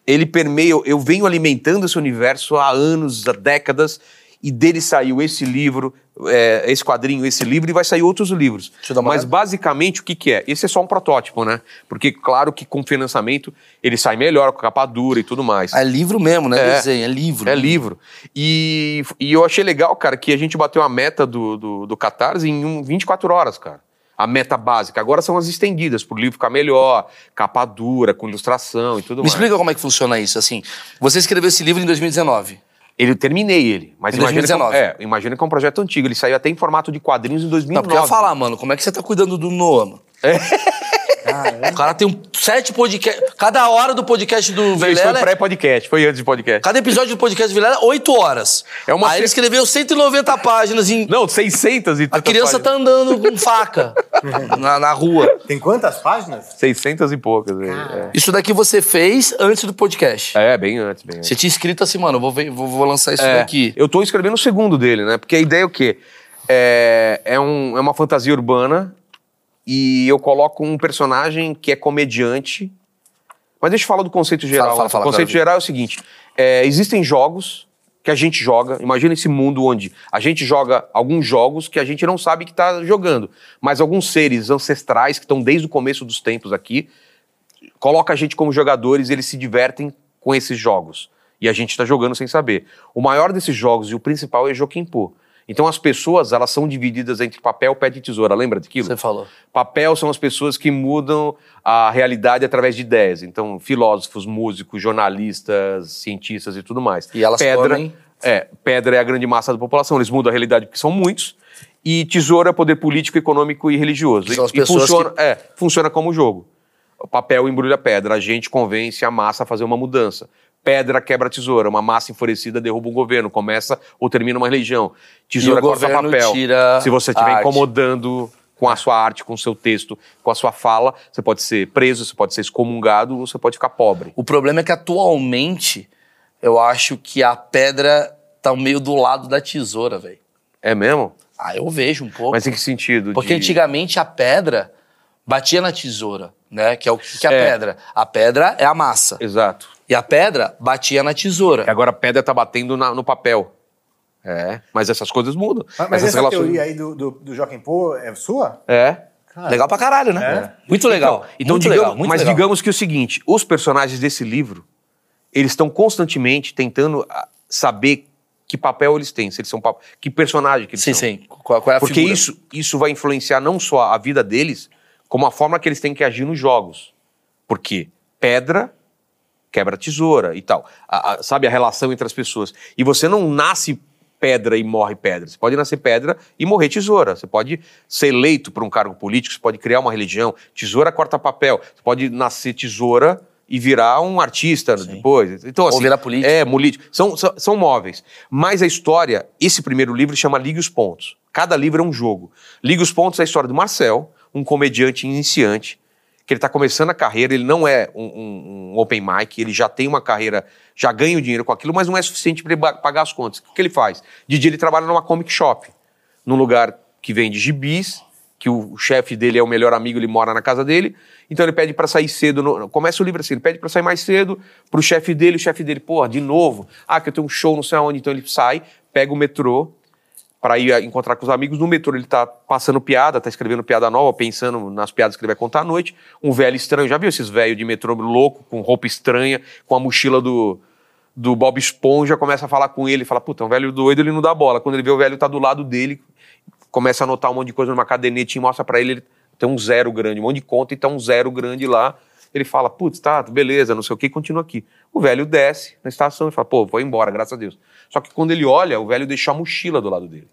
ele permeia, eu venho alimentando esse universo há anos, há décadas, e dele saiu esse livro, é, esse quadrinho, esse livro, e vai sair outros livros. Mas basicamente o que, que é? Esse é só um protótipo, né? Porque claro que com financiamento ele sai melhor, com capa dura e tudo mais. É livro mesmo, né? É, desenho, é livro. É livro. E, e eu achei legal, cara, que a gente bateu a meta do, do, do Catarse em um, vinte e quatro horas, cara. A meta básica. Agora são as estendidas, pro livro ficar melhor, capa dura, com ilustração e tudo mais. Me explica como é que funciona isso, assim. Você escreveu esse livro em dois mil e dezenove. Eu terminei ele, mas imagina que, é, imagina que é um projeto antigo, ele saiu até em formato de quadrinhos em dois mil e nove. Não, porque eu ia falar, mano, como é que você tá cuidando do Noah, mano? É. Caramba. O cara tem um, sete podcasts, cada hora do podcast do Vilela... Isso foi pré-podcast, foi antes de podcast. Cada episódio do podcast do Vilela, oito horas. É uma Aí se... ele escreveu cento e noventa páginas em... Não, seiscentas e tantas. A criança páginas. Tá andando com faca na, na rua. Tem quantas páginas? seiscentas e poucas. Ah. É. Isso daqui você fez antes do podcast. É, bem antes, bem antes. Você tinha escrito assim, mano, vou, ver, vou, vou lançar isso é. daqui. Eu tô escrevendo o segundo dele, né? Porque a ideia é o quê? É, é, um, é uma fantasia urbana... E eu coloco um personagem que é comediante. Mas deixa eu falar do conceito geral. Fala, fala, fala, o conceito claro. geral é o seguinte. É, existem jogos que a gente joga. Imagina esse mundo onde a gente joga alguns jogos que a gente não sabe que está jogando. Mas alguns seres ancestrais que estão desde o começo dos tempos aqui coloca a gente como jogadores, eles se divertem com esses jogos. E a gente está jogando sem saber. O maior desses jogos e o principal é Joquimpô. Então as pessoas, elas são divididas entre papel, pedra e tesoura. Lembra daquilo? Você falou. Papel são as pessoas que mudam a realidade através de ideias. Então filósofos, músicos, jornalistas, cientistas e tudo mais. E elas pedra, podem... É, pedra é a grande massa da população. Eles mudam a realidade porque são muitos. E tesoura é poder político, econômico e religioso. Que são as e pessoas funciona, que... é, funciona como jogo. O papel embrulha a pedra. A gente convence a massa a fazer uma mudança. Pedra quebra tesoura, uma massa enfurecida derruba um governo, começa ou termina uma religião. Tesoura corta papel. Tira Se você estiver incomodando com a sua arte, com o seu texto, com a sua fala, você pode ser preso, você pode ser excomungado ou você pode ficar pobre. O problema é que atualmente eu acho que a pedra tá meio do lado da tesoura, velho. É mesmo? Ah, eu vejo um pouco. Mas em que sentido? Porque de... antigamente a pedra batia na tesoura, né? Que é o que é a é. pedra. A pedra é a massa. Exato. E a pedra batia na tesoura. E agora a pedra tá batendo na, no papel. É, mas essas coisas mudam. Mas, mas essa relações... teoria aí do, do, do Joquimpô é sua? É. Cara. Legal pra caralho, né? É. Muito legal. Então, então, muito digamos, legal muito mas legal. digamos que é o seguinte, os personagens desse livro, eles estão constantemente tentando saber que papel eles têm, se eles são pap... que personagem que eles sim, são. Sim, sim. Qual, qual é a Porque figura? Isso, isso vai influenciar não só a vida deles, como a forma que eles têm que agir nos jogos. Porque pedra... quebra tesoura e tal. A, a, sabe, a relação entre as pessoas. E você não nasce pedra e morre pedra. Você pode nascer pedra e morrer tesoura. Você pode ser eleito para um cargo político, você pode criar uma religião. Tesoura corta papel. Você pode nascer tesoura e virar um artista Sim. depois. Então, assim, ou virar político. É, político. São, são, são móveis. Mas a história, esse primeiro livro chama Ligue os Pontos. Cada livro é um jogo. Ligue os Pontos é a história do Marcel, um comediante iniciante, que ele está começando a carreira, ele não é um, um, um open mic, ele já tem uma carreira, já ganha o dinheiro com aquilo, mas não é suficiente para ele pagar as contas. O que ele faz? De dia ele trabalha numa comic shop, num lugar que vende gibis, que o chefe dele é o melhor amigo, ele mora na casa dele, então ele pede para sair cedo, no, começa o livro assim, ele pede para sair mais cedo pro chefe dele, o chefe dele, porra, de novo, ah, que eu tenho um show, não sei aonde, então ele sai, pega o metrô, para ir encontrar com os amigos. No metrô ele tá passando piada, tá escrevendo piada nova, pensando nas piadas que ele vai contar à noite. Um velho estranho, já viu esses velhos de metrô louco, com roupa estranha, com a mochila do, do Bob Esponja, começa a falar com ele, fala, puta, um velho doido, ele não dá bola. Quando ele vê o velho tá do lado dele, começa a anotar um monte de coisa numa caderneta e mostra para ele, ele tem um zero grande, um monte de conta e tá um zero grande lá. Ele fala, putz, tá, beleza, não sei o que, continua aqui. O velho desce na estação e fala, pô, vou embora, graças a Deus. Só que quando ele olha, o velho deixou a mochila do lado dele.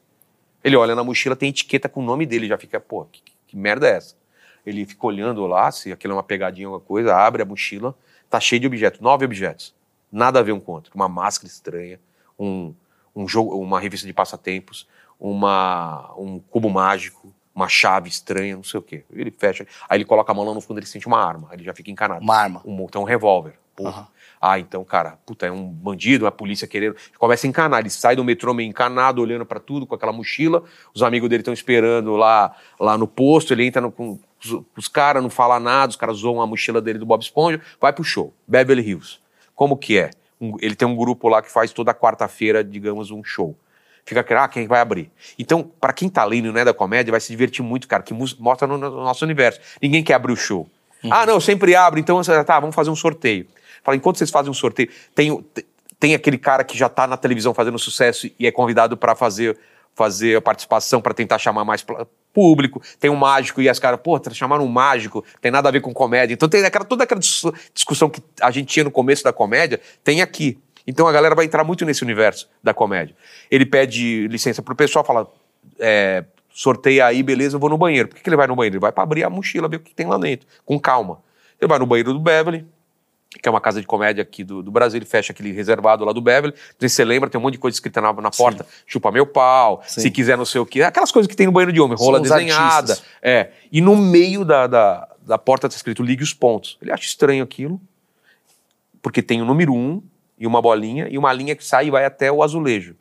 Ele olha na mochila, tem etiqueta com o nome dele, já fica, pô, que, que merda é essa? Ele fica olhando lá, se aquilo é uma pegadinha, alguma coisa, abre a mochila, tá cheio de objetos, nove objetos. Nada a ver um com o outro. Uma máscara estranha, um, um jogo, uma revista de passatempos, uma, um cubo mágico, uma chave estranha, não sei o quê. Ele fecha, aí ele coloca a mão lá no fundo, ele sente uma arma, aí ele já fica encanado. Uma arma. Um, então um revólver, porra. Uhum. Ah, então, cara, puta, é um bandido, é a polícia querendo. Ele começa a encanar, ele sai do metrô meio encanado, olhando pra tudo, com aquela mochila. Os amigos dele estão esperando lá, lá no posto, ele entra no, com os, os caras, não fala nada, os caras zoam a mochila dele do Bob Esponja, vai pro show, Beverly Hills. Como que é? Um, ele tem um grupo lá que faz toda quarta-feira, digamos, um show. Fica aquele, ah, quem vai abrir? Então, pra quem tá lendo, né, da comédia, vai se divertir muito, cara, que mostra no, no nosso universo. Ninguém quer abrir o show. Uhum. Ah, não, sempre abre, então, tá, vamos fazer um sorteio. Fala, enquanto vocês fazem um sorteio, tem, tem aquele cara que já tá na televisão fazendo sucesso e é convidado pra fazer, fazer a participação, pra tentar chamar mais público. Tem um mágico e as caras, pô, chamaram um mágico, tem nada a ver com comédia. Então, tem aquela, toda aquela discussão que a gente tinha no começo da comédia, tem aqui. Então a galera vai entrar muito nesse universo da comédia. Ele pede licença pro pessoal, fala, é, sorteia aí, beleza, eu vou no banheiro. Por que, que ele vai no banheiro? Ele vai pra abrir a mochila, ver o que tem lá dentro, com calma. Ele vai no banheiro do Beverly, que é uma casa de comédia aqui do, do Brasil, ele fecha aquele reservado lá do Beverly, não sei se você lembra, tem um monte de coisa escrita na, na porta, Sim. chupa meu pau, Sim. se quiser não sei o que, aquelas coisas que tem no banheiro de homem, rola desenhada. É. E no meio da, da, da porta tá escrito Ligue os Pontos. Ele acha estranho aquilo, porque tem o número um, e uma bolinha, e uma linha que sai e vai até o azulejo.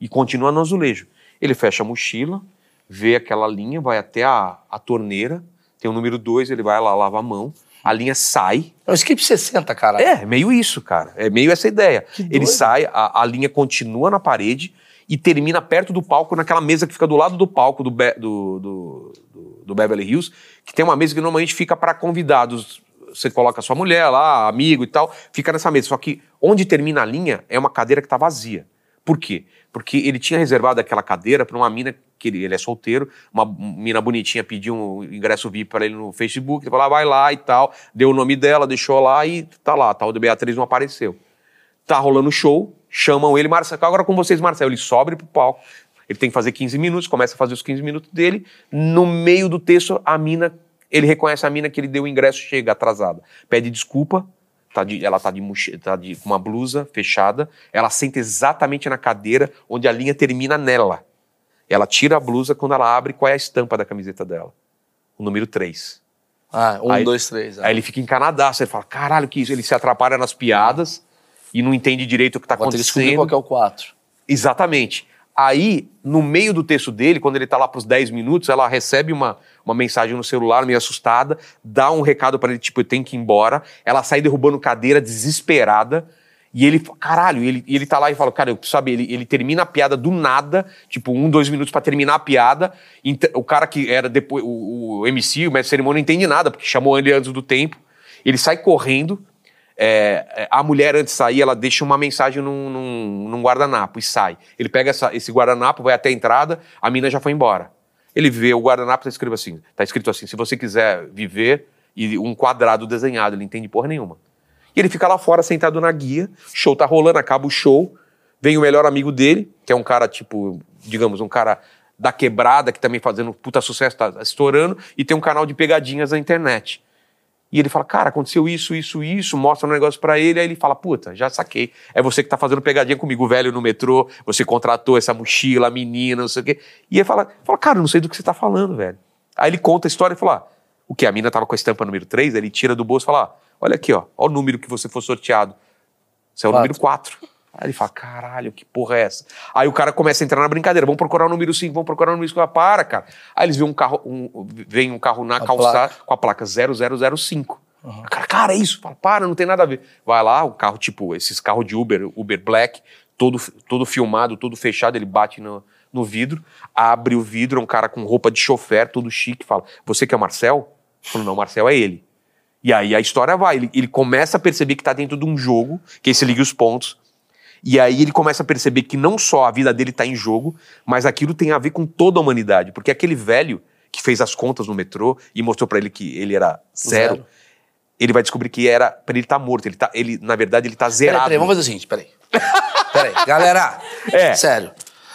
E continua no azulejo. Ele fecha a mochila, vê aquela linha, vai até a, a torneira, tem o número dois, ele vai lá, lava a mão, a linha sai. É um skip sessenta, cara. É, meio isso, cara. É meio essa ideia. Ele sai, a, a linha continua na parede e termina perto do palco, naquela mesa que fica do lado do palco do, Be, do, do, do, do Beverly Hills, que tem uma mesa que normalmente fica para convidados você coloca a sua mulher lá, amigo e tal, fica nessa mesa. Só que onde termina a linha é uma cadeira que está vazia. Por quê? Porque ele tinha reservado aquela cadeira para uma mina, que ele, ele é solteiro, uma mina bonitinha pediu um ingresso V I P para ele no Facebook, ele falou, ah, vai lá e tal, deu o nome dela, deixou lá e tá lá, tal, o de Beatriz não apareceu. Tá rolando show, chamam ele, Marcelo, agora com vocês, Marcelo, ele sobe pro palco, ele tem que fazer quinze minutos, começa a fazer os quinze minutos dele, no meio do texto, a mina, ele reconhece a mina que ele deu o ingresso, chega atrasada, pede desculpa, Tá de, ela está de, tá de uma blusa fechada, ela senta exatamente na cadeira onde a linha termina nela. Ela tira a blusa, quando ela abre, qual é a estampa da camiseta dela? O número três. Ah, um, aí, dois, três. Ah. Aí ele fica encanadaço, ele fala, caralho, que isso? Ele se atrapalha nas piadas e não entende direito o que está acontecendo. Ele descobriu qual é o quatro. Exatamente. Aí, no meio do texto dele, quando ele está lá para os dez minutos, ela recebe uma, uma mensagem no celular, meio assustada, dá um recado para ele, tipo, eu tenho que ir embora. Ela sai derrubando cadeira, desesperada. E ele, caralho, ele, ele tá lá e fala, cara, eu preciso saber. Ele, ele termina a piada do nada, tipo, um, dois minutos para terminar a piada. O cara que era depois, o, o M C, o mestre de cerimônia, não entende nada, porque chamou ele antes do tempo. Ele sai correndo. É, a mulher antes de sair, ela deixa uma mensagem num, num, num guardanapo e sai. Ele pega essa, esse guardanapo, vai até a entrada, a mina já foi embora. Ele vê o guardanapo, tá escrito assim, tá escrito assim, se você quiser viver, e um quadrado desenhado, ele não entende porra nenhuma. E ele fica lá fora, sentado na guia, show tá rolando, acaba o show, vem o melhor amigo dele, que é um cara tipo, digamos, um cara da quebrada, que também fazendo puta sucesso, tá estourando, e tem um canal de pegadinhas na internet. E ele fala, cara, aconteceu isso, isso, isso, mostra um negócio pra ele, aí ele fala, puta, já saquei, é você que tá fazendo pegadinha comigo, o velho no metrô, você contratou essa mochila, a menina, não sei o quê. E ele fala, fala, cara, não sei do que você tá falando, velho. Aí ele conta a história e fala, ah, o que? A mina tava com a estampa número três, aí ele tira do bolso e fala, ah, olha aqui, ó, olha o número que você foi sorteado, você é o quatro. Número quatro. Aí ele fala, caralho, que porra é essa? Aí o cara começa a entrar na brincadeira, vamos procurar o número cinco, vamos procurar o número cinco, ah, para, cara. Aí eles veem um carro, um, vem um carro na calçada com a placa zero zero zero cinco. Uhum. O cara, cara, é isso? Fala, para, não tem nada a ver. Vai lá, o carro, tipo, esses carros de Uber, Uber Black, todo, todo filmado, todo fechado, ele bate no, no vidro, abre o vidro, é um cara com roupa de chofer, todo chique, fala, você que é o Marcel? Eu falo, não, o Marcel é ele. E aí a história vai, ele, ele começa a perceber que tá dentro de um jogo, que esse Ligue os Pontos. E aí ele começa a perceber que não só a vida dele está em jogo, mas aquilo tem a ver com toda a humanidade. Porque aquele velho que fez as contas no metrô e mostrou para ele que ele era zero, zero, ele vai descobrir que era para ele estar tá morto. Ele tá, ele, na verdade, ele tá zerado. Peraí, peraí, vamos fazer o seguinte, peraí. Peraí, galera, é. Sério.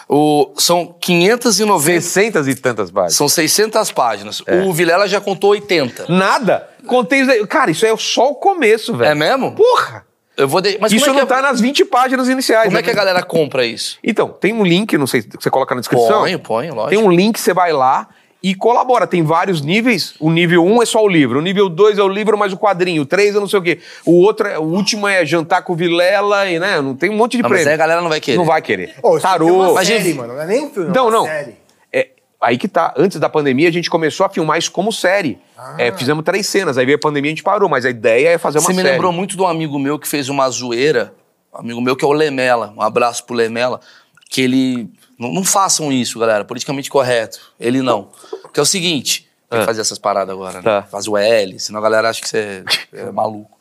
O, são quinhentas e noventa... seiscentas e tantas páginas. São seiscentas páginas. É. O Vilela já contou oitenta. Nada? Contei... Cara, isso é só o começo, velho. É mesmo? Porra! Eu vou de... Mas isso é não é... tá nas vinte páginas iniciais. Como né? é que a galera compra isso? Então, tem um link, não sei, você coloca na descrição. Põe, põe, lógico. Tem um link, você vai lá e colabora. Tem vários níveis. O nível um é só o livro. O nível dois é o livro mais o quadrinho. O três é não sei o quê. O, outro é... o último é jantar com o Vilela e, né, não tem um monte de não, prêmio. Mas aí a galera não vai querer. Não vai querer. Oh, Tarô. Mas gente, mano, não é nem um filme, não, não. Série. É, aí que tá. Antes da pandemia, a gente começou a filmar isso como série. Ah. É, fizemos três cenas, aí veio a pandemia e a gente parou, mas a ideia é fazer uma série. Você me lembrou muito de um amigo meu que fez uma zoeira, um amigo meu que é o Lemela, um abraço pro Lemela, que ele... Não, não façam isso, galera, politicamente correto. Ele não. Que é o seguinte, tem que fazer essas paradas agora, né? Tá. Faz o L, senão a galera acha que você é maluco.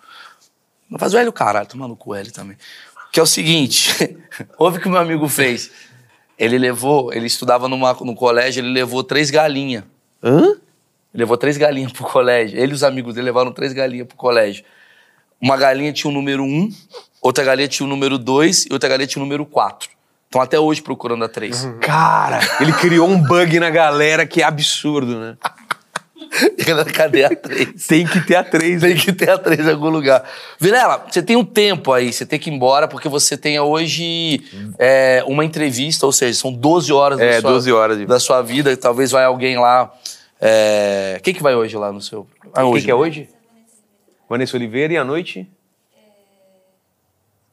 Não faz o L, caralho, tô maluco o L também. Que é o seguinte, ouve o que o meu amigo fez. Ele levou, ele estudava numa, no colégio, ele levou três galinhas. Hã? Ele levou três galinhas pro colégio. Ele e os amigos dele levaram três galinhas pro colégio. Uma galinha tinha o número um, outra galinha tinha o número dois e outra galinha tinha o número quatro. Estão até hoje procurando a três. Uhum. Cara, ele criou um bug na galera que é absurdo, né? Cadê a três? Tem que ter a três. Tem que ter a três em algum lugar. Vilela, você tem um tempo aí, você tem que ir embora, porque você tem hoje é, uma entrevista, ou seja, são doze horas, é, da, sua, doze horas de... da sua vida, talvez vai alguém lá... É... Quem que vai hoje lá no seu... Ah, hoje, quem que é hoje? Vanessa Oliveira. E à noite?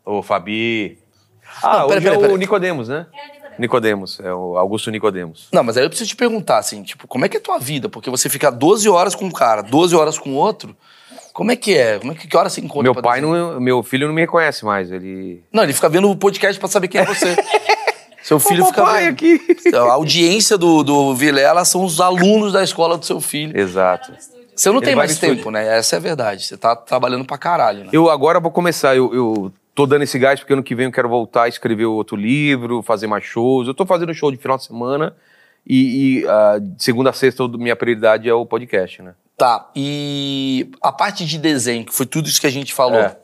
Ô, é... oh, Fabi. Ah, não, pera, hoje pera, é pera, o pera. Nicodemos, né? É o Nicodemos. Nicodemos, é o Augusto Nicodemos. Não, mas aí eu preciso te perguntar, assim, tipo, como é que é a tua vida? Porque você fica doze horas com um cara, doze horas com outro, como é que é? Como é que, que hora você encontra? Meu pai, não, meu filho não me reconhece mais, ele... Não, ele fica vendo o podcast pra saber quem é você. Seu filho fica vendo. Aqui. A audiência do, do Vilela são os alunos da escola do seu filho. Exato. Você não tem mais tempo, né? Essa é a verdade. Você tá trabalhando pra caralho, né? Eu agora vou começar. Eu, eu tô dando esse gás porque ano que vem eu quero voltar a escrever outro livro, fazer mais shows. Eu tô fazendo show de final de semana e, e uh, segunda a sexta minha prioridade é o podcast, né? Tá. E a parte de desenho, que foi tudo isso que a gente falou. É.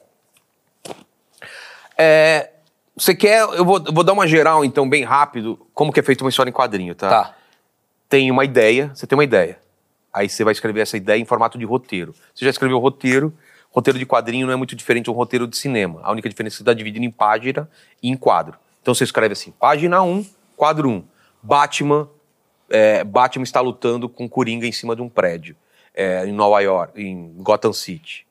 É, você quer... Eu vou, eu vou dar uma geral, então, bem rápido, como que é feita uma história em quadrinho, tá? Tá. Tem uma ideia, você tem uma ideia. Aí você vai escrever essa ideia em formato de roteiro. Você já escreveu roteiro. Roteiro de quadrinho não é muito diferente de um roteiro de cinema. A única diferença é que você está dividindo em página e em quadro. Então você escreve assim, página um, quadro um. Batman, é, Batman está lutando com Coringa em cima de um prédio. É, em Nova York, em Gotham City.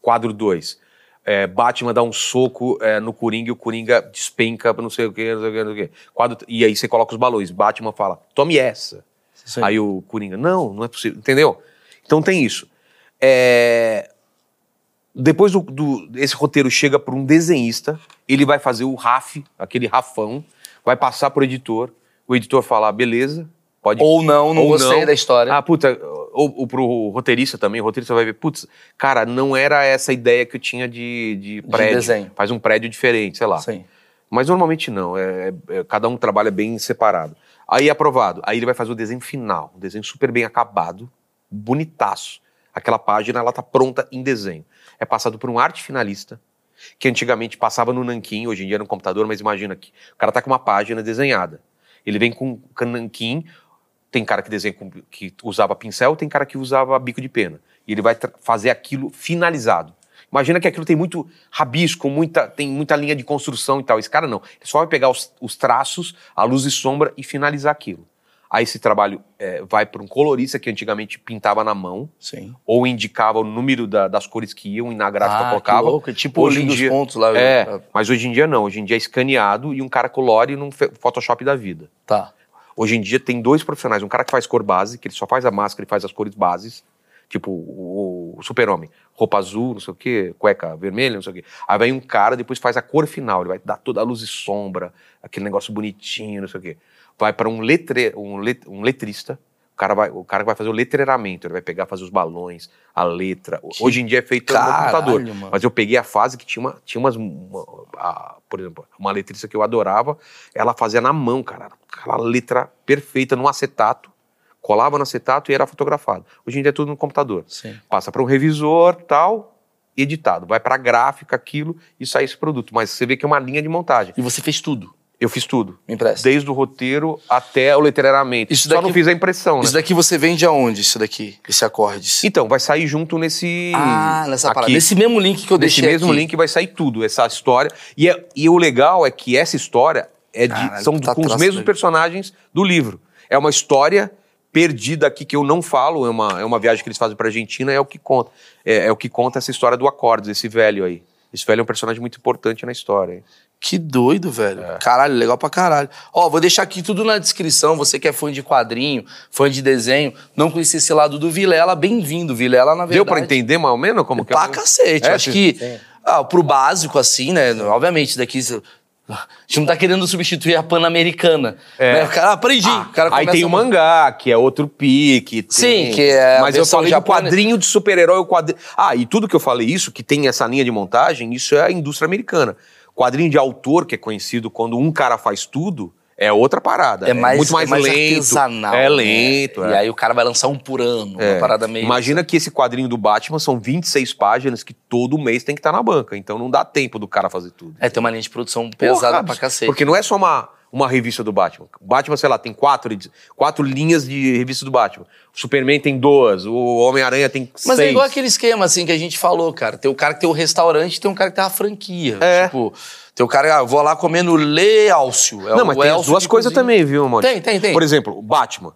Quadro dois. É, Batman dá um soco é, no Coringa e o Coringa despenca, não sei o que, não sei o que, não sei o que. Quadro, e aí você coloca os balões. Batman fala, tome essa. Sim. Aí o Coringa, não, não é possível. Entendeu? Então tem isso. É... Depois do, do, esse roteiro chega para um desenhista, ele vai fazer o R A F, aquele rafão, vai passar para o editor, o editor fala, beleza, pode... Ou não, não ou gostei não. da história. Ah, puta... Ou, ou pro roteirista também, o roteirista vai ver, putz, cara, não era essa ideia que eu tinha de, de prédio. De desenho. Faz um prédio diferente, sei lá. Sim. Mas normalmente não, é, é, cada um trabalha bem separado. Aí é aprovado, aí ele vai fazer o desenho final, um desenho super bem acabado, bonitaço. Aquela página, ela tá pronta em desenho. É passado por um arte finalista, que antigamente passava no nanquim, hoje em dia é no computador, mas imagina que o cara tá com uma página desenhada. Ele vem com um nanquim. Tem cara que desenha com, que usava pincel, tem cara que usava bico de pena. E ele vai tra- fazer aquilo finalizado. Imagina que aquilo tem muito rabisco, muita, tem muita linha de construção e tal. Esse cara não. Ele só vai pegar os, os traços, a luz e sombra e finalizar aquilo. Aí esse trabalho é, vai para um colorista que antigamente pintava na mão. Sim. Ou indicava o número da, das cores que iam e na gráfica ah, colocava. Que louco. Tipo o Ligue os Pontos lá. É, eu... mas hoje em dia não. Hoje em dia é escaneado e um cara colore num Photoshop da vida. Tá. Hoje em dia tem dois profissionais, um cara que faz cor base, que ele só faz a máscara e faz as cores bases, tipo o, o Super-Homem, roupa azul, não sei o quê, cueca vermelha, não sei o quê. Aí vem um cara, depois faz a cor final, ele vai dar toda a luz e sombra, aquele negócio bonitinho, não sei o quê. Vai para um, letre, um, let, um letrista, o cara, vai, o cara vai fazer o letreiramento, ele vai pegar, fazer os balões, a letra. Que Hoje em dia é feito caralho, no computador. Mano. Mas eu peguei a fase que tinha, uma, tinha umas... Uma, a, por exemplo, uma letrista que eu adorava, ela fazia na mão, cara. Aquela letra perfeita num acetato, colava no acetato e era fotografado. Hoje em dia é tudo no computador. Sim. Passa para um revisor, tal, editado. Vai para gráfica, aquilo, e sai esse produto. Mas você vê que é uma linha de montagem. E você fez tudo? Eu fiz tudo. Impressa. Desde o roteiro até o letreiramento. Isso daqui, só não fiz a impressão, né? Isso daqui você vende aonde, isso daqui? Esse Acordes? Então, vai sair junto nesse... Ah, nessa parada. Nesse mesmo link que eu deixei aqui. Nesse mesmo link vai sair tudo, essa história. E, é, e o legal é que essa história é de, Caralho, são tá com os mesmos personagens do livro. É uma história perdida aqui que eu não falo. É uma, é uma viagem que eles fazem pra Argentina. É o que conta. É, é o que conta essa história do Acordes, esse velho aí. Esse velho é um personagem muito importante na história, hein? Que doido, velho. É. Caralho, legal pra caralho. Ó, vou deixar aqui tudo na descrição. Você que é fã de quadrinho, fã de desenho, não conhecia esse lado do Vilela, bem-vindo, Vilela, na verdade. Deu pra entender mais ou menos como que é? Pra cacete. É, acho que, que ah, pro básico, assim, né? Obviamente, daqui... A gente não tá querendo substituir a Pan-Americana. É. Né? O cara, ah, aprendi. Ah, o cara aí tem o mangá, que é outro pique. Tem... Sim, que é. Mas eu falei de quadrinho de super-herói, o quadrinho. Ah, e tudo que eu falei isso, que tem essa linha de montagem, isso é a indústria americana. Quadrinho de autor, que é conhecido quando um cara faz tudo, é outra parada. É, mais, é muito mais, é mais lento. Artesanal, é lento. Né? É. E aí o cara vai lançar um por ano, é. uma parada meio... Imagina que esse quadrinho do Batman são vinte e seis páginas que todo mês tem que estar tá na banca. Então não dá tempo do cara fazer tudo. É, tem uma linha de produção pesada pra cacete. Porque não é só uma, uma revista do Batman. Batman, sei lá, tem quatro, quatro linhas de revista do Batman. O Superman tem duas, o Homem-Aranha tem Mas seis. Mas é igual aquele esquema, assim, que a gente falou, cara. Tem o cara que tem o restaurante e tem um cara que tem a franquia. É. Tipo... Tem o cara, ah, vou lá comendo Le Alcio. É não, mas tem Elcio as duas coisas também, viu, mano? Tem, tem, tem. Por exemplo, o Batman.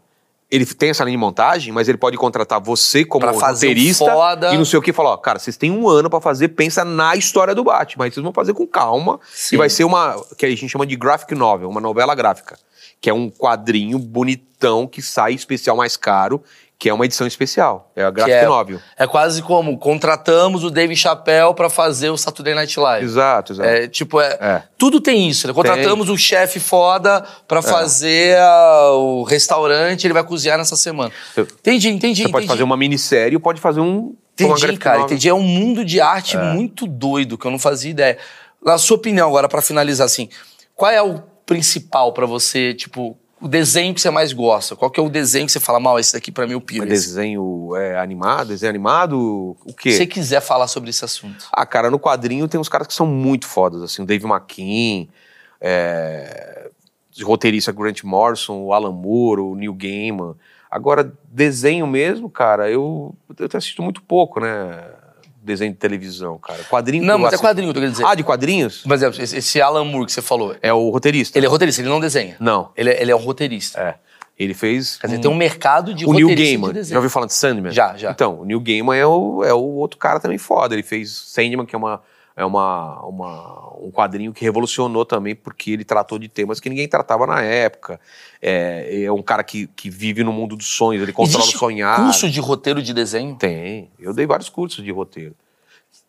Ele tem essa linha de montagem, mas ele pode contratar você como roteirista um e não sei o que. E falar, ó, cara, vocês têm um ano pra fazer, pensa na história do Batman. Aí vocês vão fazer com calma. Sim. E vai ser uma, que a gente chama de graphic novel, uma novela gráfica. Que é um quadrinho bonitão que sai especial mais caro, que é uma edição especial, é a graphic novel. É quase como contratamos o Dave Chappelle pra fazer o Saturday Night Live. Exato, exato. É, tipo, é, é. Tudo tem isso, né? Contratamos tem. o chefe foda pra é. fazer a, o restaurante, ele vai cozinhar nessa semana. Entendi, entendi, Você entendi. Você pode fazer uma minissérie ou pode fazer um... Entendi, uma graphic cara, novel. entendi. É um mundo de arte é. muito doido, que eu não fazia ideia. Na sua opinião agora, pra finalizar assim, qual é o principal pra você, tipo... O desenho que você mais gosta? Qual que é o desenho que você fala, mal, esse daqui pra mim é o pior? Desenho é, animado? Desenho animado? O quê? Se você quiser falar sobre esse assunto. Ah, cara, no quadrinho tem uns caras que são muito fodas, assim. O Dave McKean, é, roteirista Grant Morrison, o Alan Moore, o Neil Gaiman. Agora, desenho mesmo, cara, eu, eu assisto muito pouco, né? Desenho de televisão, cara. Quadrinho... Não, mas é quadrinho, eu tô querendo dizer. Ah, de quadrinhos? Mas é, esse Alan Moore que você falou... É o roteirista. Ele é roteirista, ele não desenha. Não. Ele é, ele é um roteirista. É. Ele fez... Quer um... dizer, tem um mercado de roteirista de desenho. O Neil Gaiman. Já ouviu falar de Sandman? Já, já. Então, o Neil Gaiman é o, é o outro cara também foda. Ele fez Sandman, que é, uma, é uma, uma, um quadrinho que revolucionou também, porque ele tratou de temas que ninguém tratava na época. É, é um cara que, que vive no mundo dos sonhos, ele controla o sonhar. Existe curso de roteiro de desenho? Tem. Eu dei vários cursos de roteiro.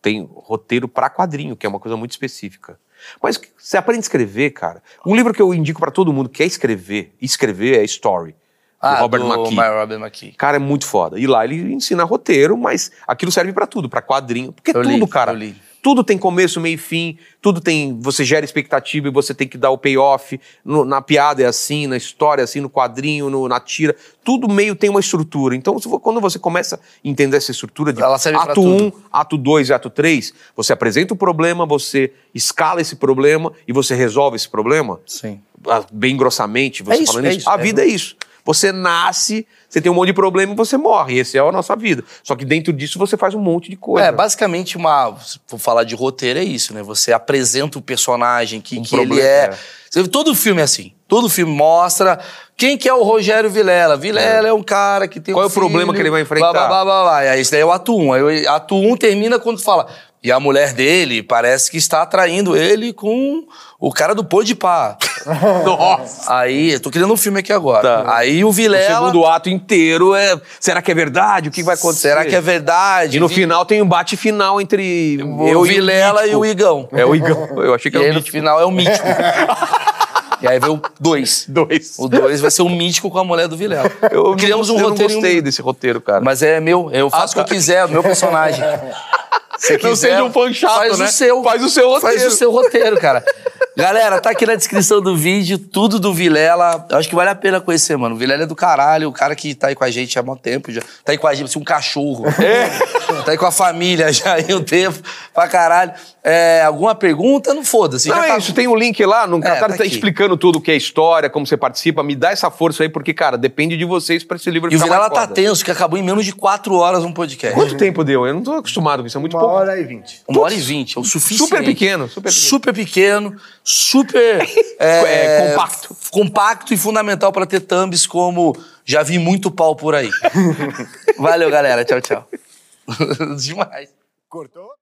Tem roteiro para quadrinho, que é uma coisa muito específica. Mas você aprende a escrever, cara. Um livro que eu indico para todo mundo que é escrever, escrever é Story, ah, do Robert McKee. Robert McKee. Cara, é muito foda. E lá ele ensina roteiro, mas aquilo serve para tudo, para quadrinho. Porque eu tudo, li, cara... Eu li. Tudo tem começo, meio e fim, tudo tem... Você gera expectativa e você tem que dar o payoff. No, na piada é assim, na história é assim, no quadrinho, no, na tira. Tudo meio tem uma estrutura. Então, se, quando você começa a entender essa estrutura de ato um, ato dois e ato três, você apresenta o problema, você escala esse problema e você resolve esse problema. Sim. Bem grossamente, você é isso, falando é isso. A é vida é isso. Você nasce, você tem um monte de problema e você morre. Essa é a nossa vida. Só que dentro disso você faz um monte de coisa. É, basicamente, uma, vou falar de roteiro, é isso, né? Você apresenta o personagem, que, um que problema, ele é... é. Todo filme é assim. Todo filme mostra quem que é o Rogério Vilela. Vilela é, é um cara que tem Qual um é o filho, problema que ele vai enfrentar? Blá, blá, blá, blá. E aí, isso daí é o ato um. Aí o ato um termina quando tu fala... E a mulher dele parece que está atraindo ele com o cara do Pô de Pá. Nossa! Aí, tô criando um filme aqui agora. Tá. Aí o Vilela... O segundo ato inteiro é... Será que é verdade? O que vai acontecer? Será que é verdade? E no Vi... final tem um bate final entre... O eu Vilela e o, e o Igão. É o Igão. Eu achei que era o Mítico. E aí no final é o Mítico. E aí veio o dois. Dois. O dois vai ser o Mítico com a mulher do Vilela. Eu Criamos não, um eu roteiro... Eu não gostei um... desse roteiro, cara. Mas é meu. Eu faço ah, o que eu quiser. É meu personagem. Se quiser, não seja um fã chato, faz né? O seu, faz o seu roteiro. Faz o seu roteiro, cara. Galera, tá aqui na descrição do vídeo, tudo do Vilela. Acho que vale a pena conhecer, mano. O Vilela é do caralho, o cara que tá aí com a gente há muito tempo já. Tá aí com a gente, assim, um cachorro. É. Tá aí com a família já há um tempo, pra caralho. É, alguma pergunta? Não foda-se. Não, já é tá... isso, tem um link lá, no catálogo é, tá explicando tudo o que é história, como você participa. Me dá essa força aí, porque, cara, depende de vocês pra esse livro. E o Vilela tá tenso, que acabou em menos de quatro horas um podcast. Quanto tempo deu? Eu não tô acostumado com isso, é muito pouco. Uma hora e vinte. Uma hora e vinte, é o suficiente. Super pequeno. Super pequeno, super, pequeno, super é, é, compacto. Compacto e fundamental para ter thumbs como já vi muito pau por aí. Valeu, galera. Tchau, tchau. Demais. Cortou?